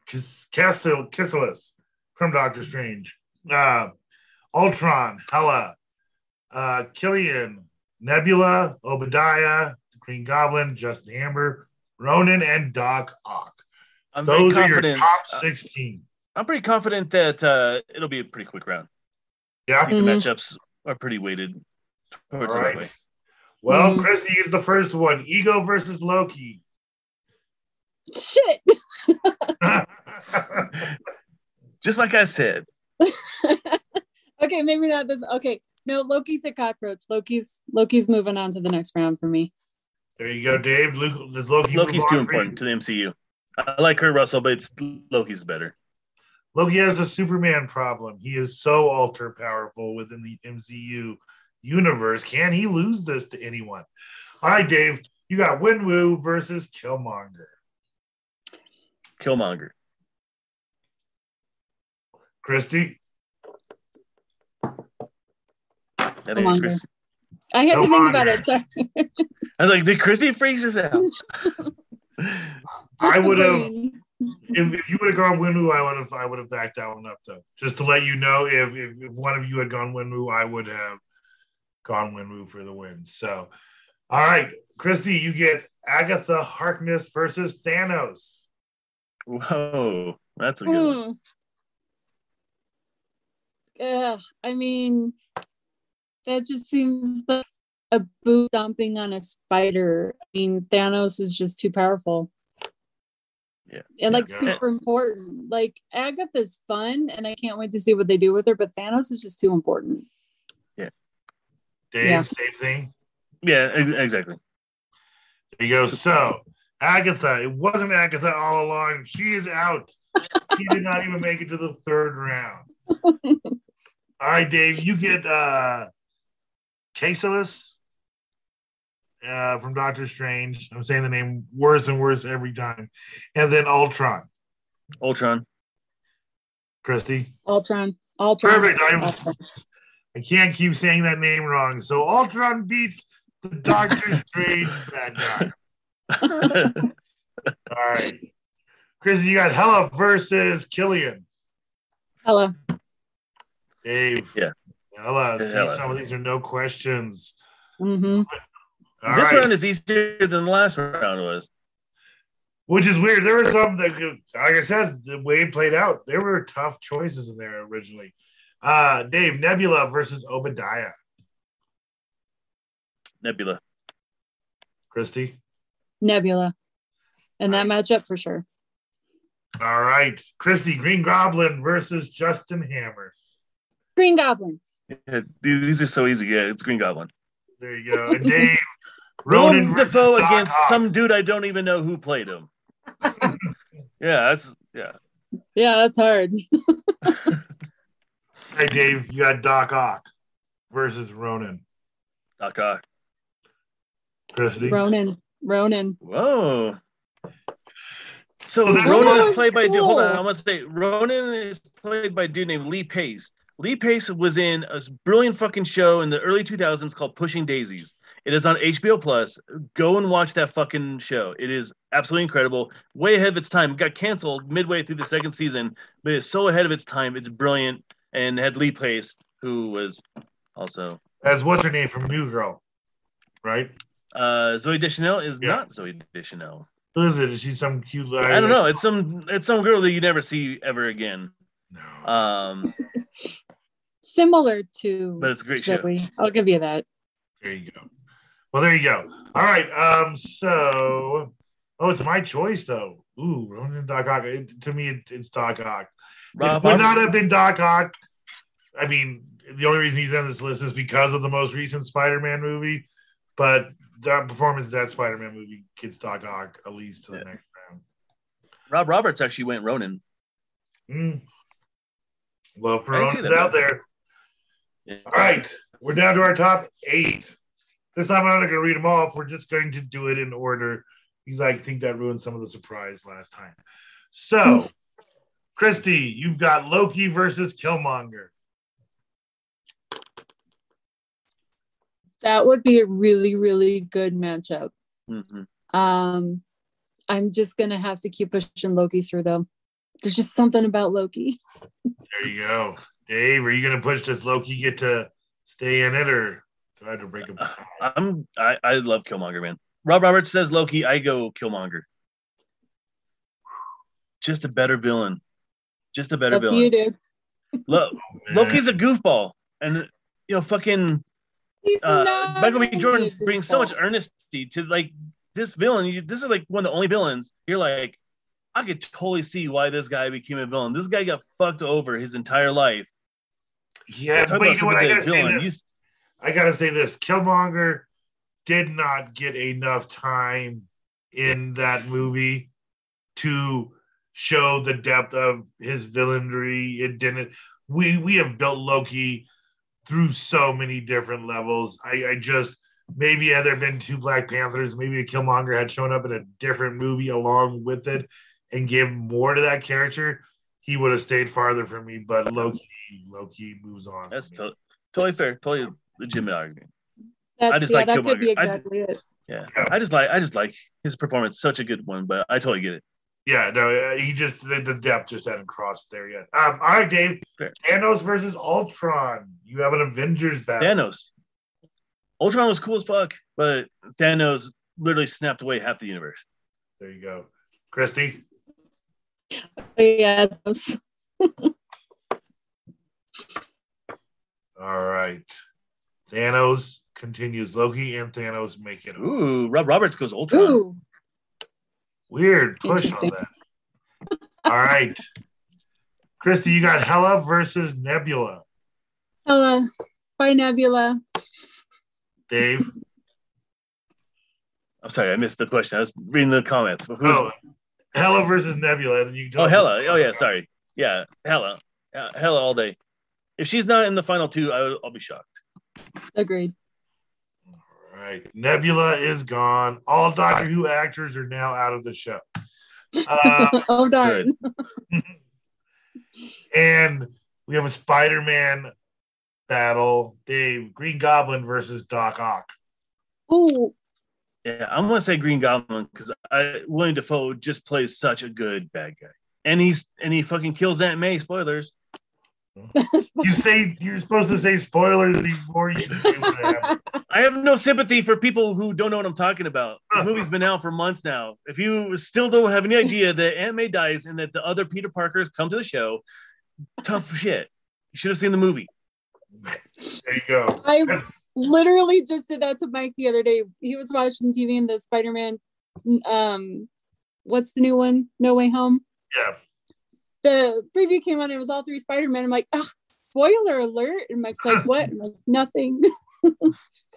Kaecilius from Doctor Strange, uh, Ultron, Hela, uh, Killian, Nebula, Obadiah, the Green Goblin, Justin Hammer, Ronan, and Doc Ock. I'm Those are your top sixteen. Uh, I'm pretty confident that uh, it'll be a pretty quick round. Yeah, I think mm-hmm. the matchups are pretty weighted towards All right. the way. Well, mm-hmm. Christy is the first one. Ego versus Loki. Shit. Just like I said. Okay, maybe not this. Okay, no, Loki's a cockroach. Loki's Loki's moving on to the next round for me. There you go, Dave. Luke, this Loki Loki's too important to the M C U. I like Kurt Russell, but it's Loki's better. Loki has a Superman problem. He is so ultra powerful within the M C U universe. Can he lose this to anyone? All right, Dave. You got Wenwu versus Killmonger. Killmonger. Christy? That is Christy. I had Killmonger. to think about it. Sorry. I was like, did Christy freeze herself? I would have, if, if you would have gone Wenwu, I would have, I would have backed that one up though. Just to let you know, if if, if one of you had gone Wenwu, I would have gone Wenwu for the win. So, all right, Christy, you get Agatha Harkness versus Thanos. Whoa, that's a good mm. one. Yeah, I mean, that just seems like a boot stomping on a spider. I mean, Thanos is just too powerful. Yeah. And like yeah. super important. Like Agatha's fun, and I can't wait to see what they do with her. But Thanos is just too important. Yeah. Dave, yeah. same thing. Yeah, exactly. There you go. So Agatha, it wasn't Agatha all along. She is out. She did not even make it to the third round. All right, Dave, you get uh, Kaecilius uh, from Doctor Strange. I'm saying the name worse and worse every time. And then Ultron. Ultron. Christy. Ultron. Ultron. Perfect. I'm, Ultron. I can't keep saying that name wrong. So Ultron beats the Doctor Strange bad guy. All right. Christy, you got Hela versus Killian. Hela. Dave. Yeah. Hela. See, Hela. Some of these are no questions. Mm-hmm. All this right. round is easier than the last round was. Which is weird. There were some that, like I said, the way it played out, there were tough choices in there originally. Uh, Dave, Nebula versus Obadiah. Nebula. Christy. Nebula. And that right. matchup for sure. All right. Christy, Green Goblin versus Justin Hammer. Green Goblin. Yeah, these are so easy. Yeah, it's Green Goblin. There you go. And Dave, Ronan Defoe against Hawk. Some dude I don't even know who played him. yeah, that's yeah. Yeah, that's hard. Hey, Dave, you got Doc Ock versus Ronan. Doc Ock. Christy. Ronan. Ronan. Whoa. So well, Ronan is played cool. by dude. Hold on, I want to say Ronan is played by a dude named Lee Pace. Lee Pace was in a brilliant fucking show in the early two thousands called Pushing Daisies. It is on H B O Plus. Go and watch that fucking show. It is absolutely incredible. Way ahead of its time. It got canceled midway through the second season, but it's so ahead of its time. It's brilliant and had Lee Pace, who was also as what's her name from New Girl, right? Uh, Zooey Deschanel is yeah. not Zooey Deschanel. Who is it? Is she some cute lady? I don't know. It's some it's some girl that you never see ever again. No. Um, Similar to, but it's a great Zoe. Show. I'll give you that. There you go. Well, there you go. All right. Um. So, oh, it's my choice though. Ooh, Ronan Doc Ock. It, to me, it, it's Doc Ock. Rob, it would I'm... not have been Doc Ock. I mean, the only reason he's on this list is because of the most recent Spider-Man movie, but. That performance of that Spider-Man movie gets Doc Ock at least to the yeah. next round. Rob Roberts actually went Ronan. Mm. Well, for Ronan out there. Yeah. All right. We're down to our top eight. This time I'm not going to read them off. We're just going to do it in order. Because I think that ruined some of the surprise last time. So, Christy, you've got Loki versus Killmonger. That would be a really, really good matchup. Mm-hmm. Um, I'm just going to have to keep pushing Loki through, though. There's just something about Loki. There you go. Dave, are you going to push this Loki get to stay in it or try to break him? Uh, I'm, I, I love Killmonger, man. Rob Roberts says Loki. I go Killmonger. Just a better villain. Just a better That's villain. That's you, dude. Lo- oh, Loki's a goofball. And, you know, fucking uh, Michael B. Jordan brings so much earnesty to, like, this villain. You, this is, like, one of the only villains. You're like, I could totally see why this guy became a villain. This guy got fucked over his entire life. Yeah, Talk but you know what? I gotta villain. say this. You... I gotta say this. Killmonger did not get enough time in that movie to show the depth of his villainry. It didn't. We we have built Loki through so many different levels. I, I just maybe had there been two Black Panthers, maybe a Killmonger had shown up in a different movie along with it and give more to that character, he would have stayed farther from me. But Loki, Loki moves on. That's to- totally fair, totally legitimate argument. That's, I just yeah, like that Killmonger. Could be exactly I, it. Yeah. yeah, I just like, I just like his performance. Such a good one, but I totally get it. Yeah, no, he just the, the depth just hadn't crossed there yet. Um, all right, Dave. Fair. Thanos versus Ultron. You have an Avengers battle. Thanos. Ultron was cool as fuck, but Thanos literally snapped away half the universe. There you go, Christy. Oh, yeah. All right. Thanos continues. Loki and Thanos make it. Ooh, Rob Roberts goes Ultron. Ooh. Weird push on that. All right. Christy, you got Hela versus Nebula. Hela. Bye, Nebula. Dave? I'm sorry, I missed the question. I was reading the comments. Who's... Oh. Hela versus Nebula. Then you oh, Hela. Oh, yeah, sorry. Yeah, Hela. Uh, Hela all day. If she's not in the final two, I will, I'll be shocked. Agreed. All right. Nebula is gone. All Doctor Who actors are now out of the show. Uh, oh, darn. And we have a Spider-Man battle. Dave, Green Goblin versus Doc Ock. Ooh. Yeah, I'm going to say Green Goblin because I William Dafoe just plays such a good bad guy. And he's and he fucking kills Aunt May. Spoilers. You say you're supposed to say spoilers before you say what happened. I have no sympathy for people who don't know what I'm talking about. The movie's been out for months now. If you still don't have any idea that Aunt May dies and that the other Peter Parkers come to the show, tough shit. You should have seen the movie. There you go. I literally just said that to Mike the other day. He was watching T V and the Spider-Man, um, what's the new one? No Way Home? Yeah. The preview came on. It was all three Spider-Men. I'm like, oh, spoiler alert. And Mike's like, what? I'm like, nothing.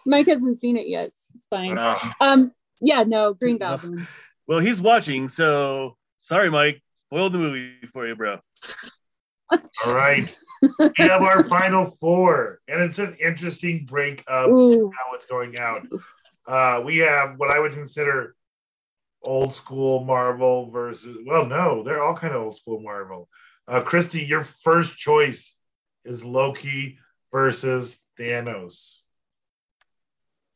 Mike hasn't seen it yet. It's fine. Uh, um, yeah, no, Green Goblin. Well, he's watching, so sorry, Mike. Spoiled the movie for you, bro. All right. We have our final four, and it's an interesting break of Ooh. how it's going out. Uh, we have what I would consider old school Marvel versus, well, no, they're all kind of old school Marvel. Uh, Christy, your first choice is Loki versus Thanos.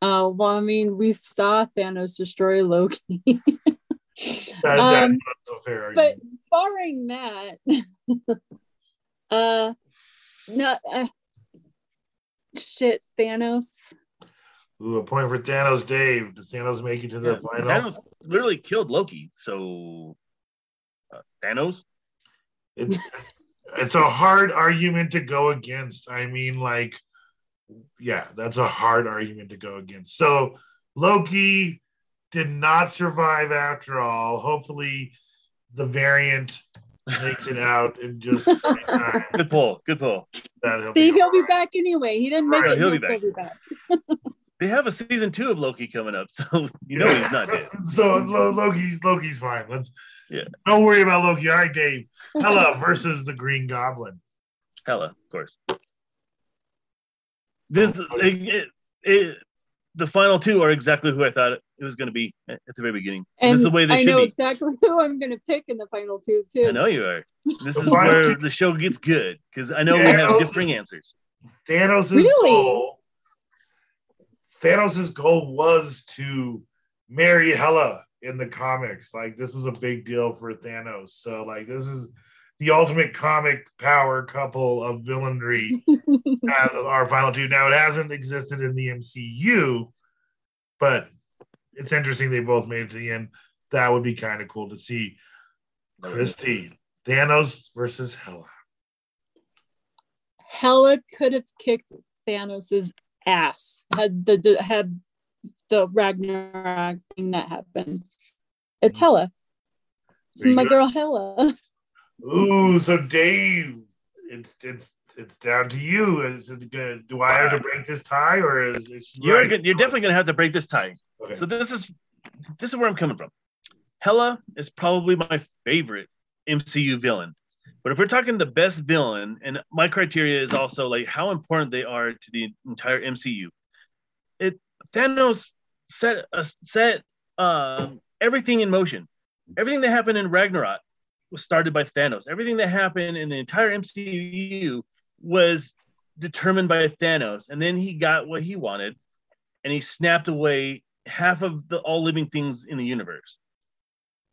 Oh, uh, well, I mean, we saw Thanos destroy Loki. that, that's um, not so fair. But barring that, uh, no, uh, shit, Thanos. Ooh, a point for Thanos, Dave. Does Thanos make it to the yeah, final? Thanos literally killed Loki, so uh, Thanos? It's it's a hard argument to go against. I mean, like, yeah, that's a hard argument to go against. So Loki did not survive after all. Hopefully the variant makes it out and just... Uh, good pull, good pull. He'll See, be he'll be back anyway. He didn't make right, it, he'll, he'll be still back. be back. They have a season two of Loki coming up, so you know he's not dead. So Loki's Loki's fine. Let's yeah. Don't worry about Loki. All right, Dave. Hela versus the Green Goblin. Hela, of course. This it, it, it, the final two are exactly who I thought it was going to be at the very beginning. And this is the way they I should know be. exactly who I'm going to pick in the final two too. I know you are. This is where the show gets good because I know Thanos, we have differing answers. Thanos is really. Goal. Thanos' goal was to marry Hela in the comics. Like, this was a big deal for Thanos. So, like, this is the ultimate comic power couple of villainry our final two. Now, it hasn't existed in the M C U, but it's interesting they both made it to the end. That would be kind of cool to see. Christy, Thanos versus Hela. Hela could have kicked Thanos' ass had the had the Ragnarok thing that happened. It's Hela. It's my girl Hela. Ooh, so Dave, it's it's it's down to you. Is it gonna, do I have to break this tie, or is it? You're right? gonna, you're definitely gonna have to break this tie. Okay. So this is this is where I'm coming from. Hela is probably my favorite M C U villain. But if we're talking the best villain, and my criteria is also like how important they are to the entire M C U. It Thanos set uh, set uh, everything in motion. Everything that happened in Ragnarok was started by Thanos. Everything that happened in the entire M C U was determined by Thanos. And then he got what he wanted, and he snapped away half of the all living things in the universe.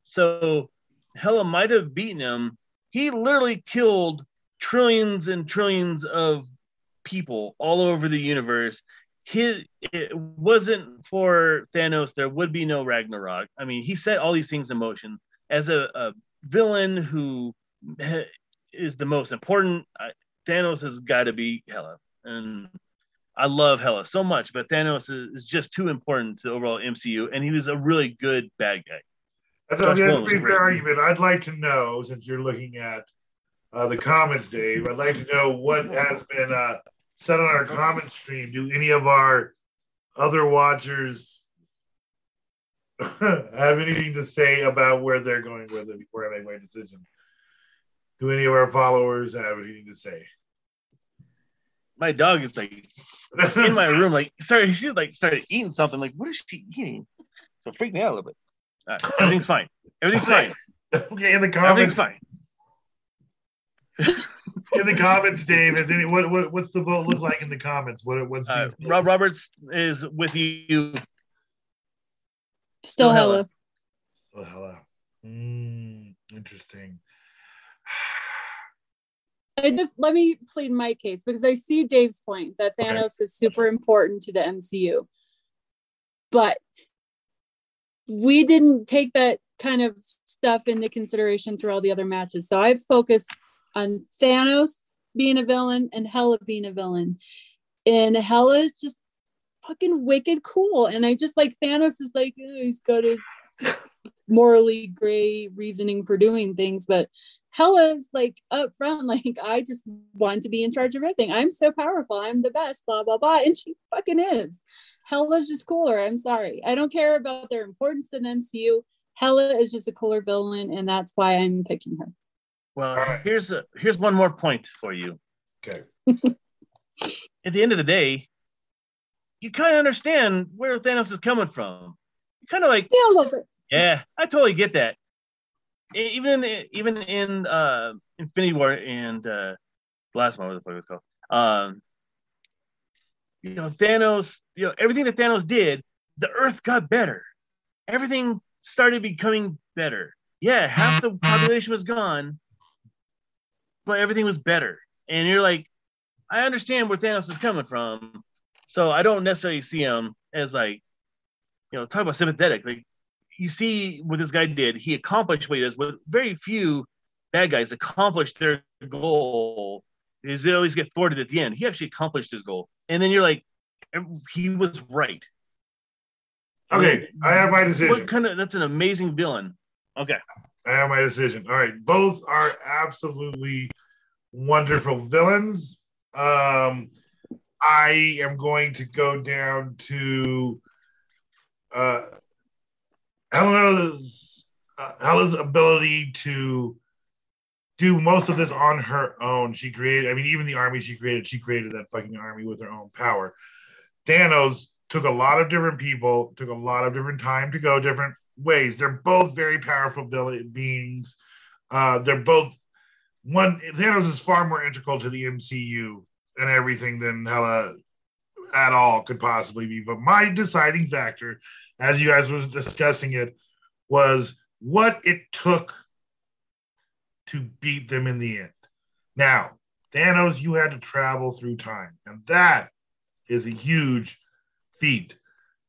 So Hela might have beaten him. He literally killed trillions and trillions of people all over the universe. He, it wasn't for Thanos, there would be no Ragnarok. I mean, he set all these things in motion. As a, a villain who is the most important, I, Thanos has got to be Hela. And I love Hela so much, but Thanos is, is just too important to the overall M C U, and he was a really good bad guy. That's a pretty fair argument. I'd like to know, since you're looking at uh, the comments, Dave, I'd like to know what has been uh, said on our comment stream. Do any of our other watchers have anything to say about where they're going with it before I make my decision? Do any of our followers have anything to say? My dog is like in my room, like, sorry, she like started eating something. Like, what is she eating? So it freaked me out a little bit. All right, everything's fine. Everything's fine. Okay, in the comments. Everything's fine. In the comments, Dave, is any what, what what's the vote look like in the comments? What what's uh, the Rob Roberts is with you. Still Hela. Still Hela. Mm, interesting. I just let me plead my case because I see Dave's point that Thanos okay. is super important to the M C U, but we didn't take that kind of stuff into consideration through all the other matches. So I've focused on Thanos being a villain and Hela being a villain. And Hela is just fucking wicked cool. And I just like Thanos is like, oh, he's got his morally gray reasoning for doing things. But Hela's like up front, like, I just want to be in charge of everything. I'm so powerful. I'm the best, blah, blah, blah. And she fucking is. Hela's just cooler. I'm sorry. I don't care about their importance to the M C U. Hela is just a cooler villain, and that's why I'm picking her. Well, right. here's a, here's one more point for you. Okay. At the end of the day, you kind of understand where Thanos is coming from. You kind of like, yeah, a little bit. Yeah, I totally get that. Even even in uh, Infinity War and uh, the last one, what the fuck was it called? Um, you know, Thanos. You know, everything that Thanos did, the Earth got better. Everything started becoming better. Yeah, half the population was gone, but everything was better. And you're like, I understand where Thanos is coming from, so I don't necessarily see him as like, you know, talk about sympathetic, like. You see what this guy did. He accomplished what he does. But very few bad guys accomplish their goal. Is they always get thwarted at the end. He actually accomplished his goal, and then you're like, he was right. Okay, like, I have my decision. What kind of? That's an amazing villain. Okay, I have my decision. All right, both are absolutely wonderful villains. Um, I am going to go down to. Uh, Hela's, uh, Hela's ability to do most of this on her own. She created, I mean, even the army she created, she created that fucking army with her own power. Thanos took a lot of different people, took a lot of different time to go different ways. They're both very powerful beings. Uh, they're both, one, Thanos is far more integral to the M C U and everything than Hela at all could possibly be. But my deciding factor, as you guys were discussing it, was what it took to beat them in the end. Now, Thanos, you had to travel through time, and that is a huge feat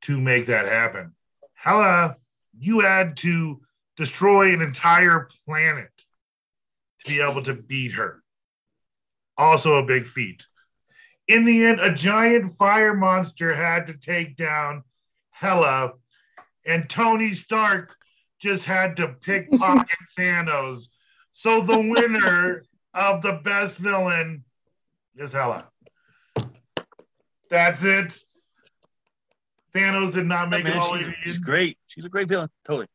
to make that happen. Hela, you had to destroy an entire planet to be able to beat her. Also a big feat. In the end, a giant fire monster had to take down Hela, and Tony Stark just had to pickpocket Thanos. So the winner of the best villain is Hela. That's it. Thanos did not make oh, man, it all she's, she's great. She's a great villain. Totally.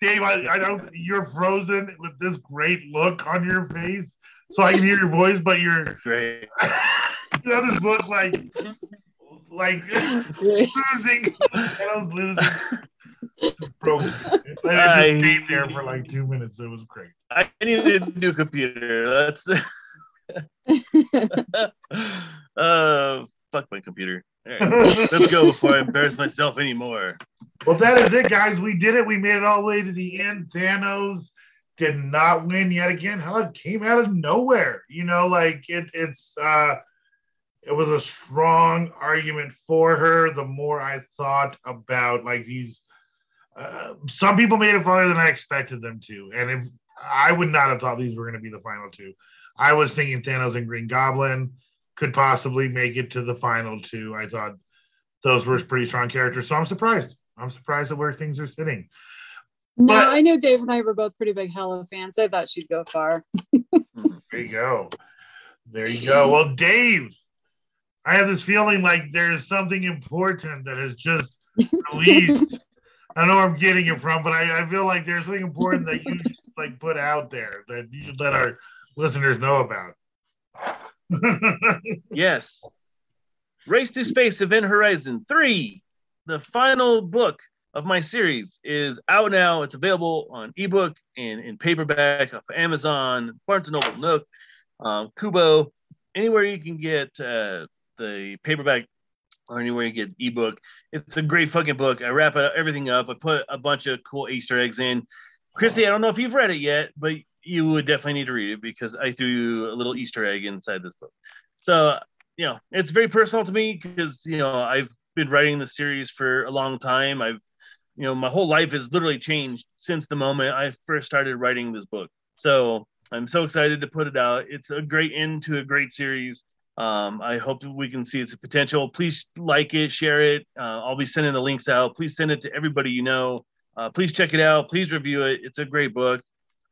Dave, I, I don't. You're frozen with this great look on your face, so I can hear your voice, but you're great. You know, this look like like losing. Thanos losing. Broke. I just beat there for like two minutes. It was great. I needed a new computer. That's. uh, fuck my computer. All right. Let's go before I embarrass myself anymore. Well, that is it, guys. We did it. We made it all the way to the end. Thanos did not win yet again. Hela came out of nowhere. You know, like it, it's uh, it was a strong argument for her. The more I thought about like these, uh, some people made it farther than I expected them to, and if I would not have thought these were going to be the final two. I was thinking Thanos and Green Goblin could possibly make it to the final two. I thought those were pretty strong characters, so I'm surprised. I'm surprised at where things are sitting. No, but I know Dave and I were both pretty big Hela fans. I thought she'd go far. There you go. There you go. Well, Dave, I have this feeling like there's something important that has just released. I don't know where I'm getting it from, but I, I feel like there's something important that you should, like put out there that you should let our listeners know about. Yes. Race to Space Event Horizon three, the final book of my series, is out now. It's available on ebook and in paperback, off Amazon, Barnes and Noble, Nook, um, Kubo, anywhere you can get uh, the paperback or anywhere you get ebook. It's a great fucking book. I wrap it, everything up. I put a bunch of cool Easter eggs in. Christy, I don't know if you've read it yet, but you would definitely need to read it because I threw a little Easter egg inside this book. So, you know, it's very personal to me because, you know, I've been writing the series for a long time. I've, you know, my whole life has literally changed since the moment I first started writing this book. So I'm so excited to put it out. It's a great end to a great series. Um, I hope we can see its potential. Please like it, share it. Uh, I'll be sending the links out. Please send it to everybody you know. Uh, please check it out. Please review it. It's a great book.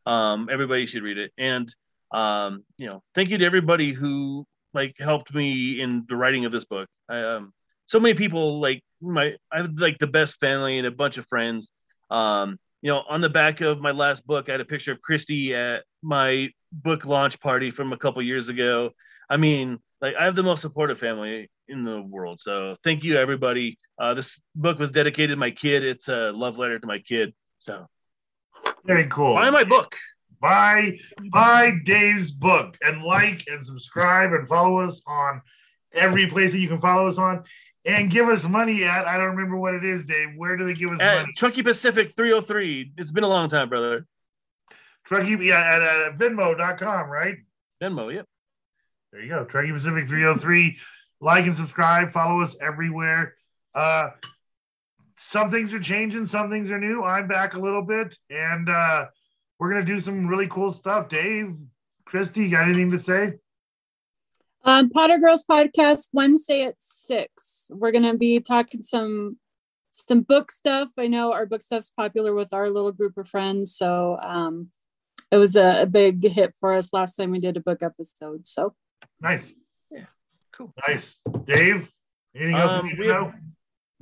Um, everybody should read it. And, um, you know, thank you to everybody who like helped me in the writing of this book. I, um, so many people like my, I have like the best family and a bunch of friends. Um, you know, on the back of my last book, I had a picture of Christy at my book launch party from a couple years ago. I mean, like I have the most supportive family in the world. So thank you, everybody. Uh, this book was dedicated to my kid. It's a love letter to my kid. So. Very cool. Buy my book. Buy, buy Dave's book and like and subscribe and follow us on every place that you can follow us on. And give us money at, I don't remember what it is, Dave. Where do they give us at money? Truckee Pacific three oh three. It's been a long time, brother. Truckee, yeah, at uh, Venmo dot com, right? Venmo, yep. There you go. Truckee Pacific three oh three. Like and subscribe. Follow us everywhere. Uh, Some things are changing, some things are new. I'm back a little bit, and uh, we're going to do some really cool stuff. Dave, Christy, you got anything to say? Um, Potter Girls Podcast, Wednesday at six. We're going to be talking some some book stuff. I know our book stuff's popular with our little group of friends, so um, it was a, a big hit for us last time we did a book episode. So nice. Yeah, cool. Nice. Dave, anything else um, you need to know? Have-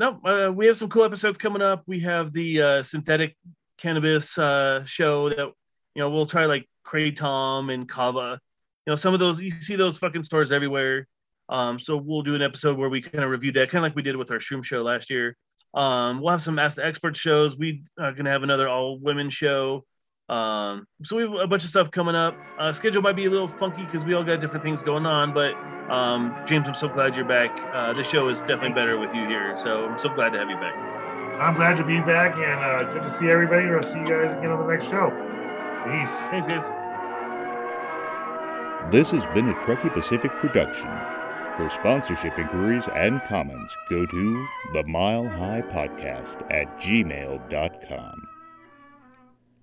No, uh, we have some cool episodes coming up. We have the uh, synthetic cannabis uh, show that, you know, we'll try like Kratom and Kava. You know, some of those, you see those fucking stores everywhere. Um, so we'll do an episode where we kind of review that, kind of like we did with our Shroom show last year. Um, we'll have some Ask the Expert shows. We are going to have another all-women show. Um, so we have a bunch of stuff coming up. Uh, schedule might be a little funky because we all got different things going on, but um, James, I'm so glad you're back. Uh, this show is definitely better with you here. So I'm so glad to have you back. I'm glad to be back and uh, good to see everybody. I'll see you guys again on the next show. Peace. Thanks, guys. This has been a Truckee Pacific production. For sponsorship inquiries and comments, go to the Mile High Podcast at gmail dot com.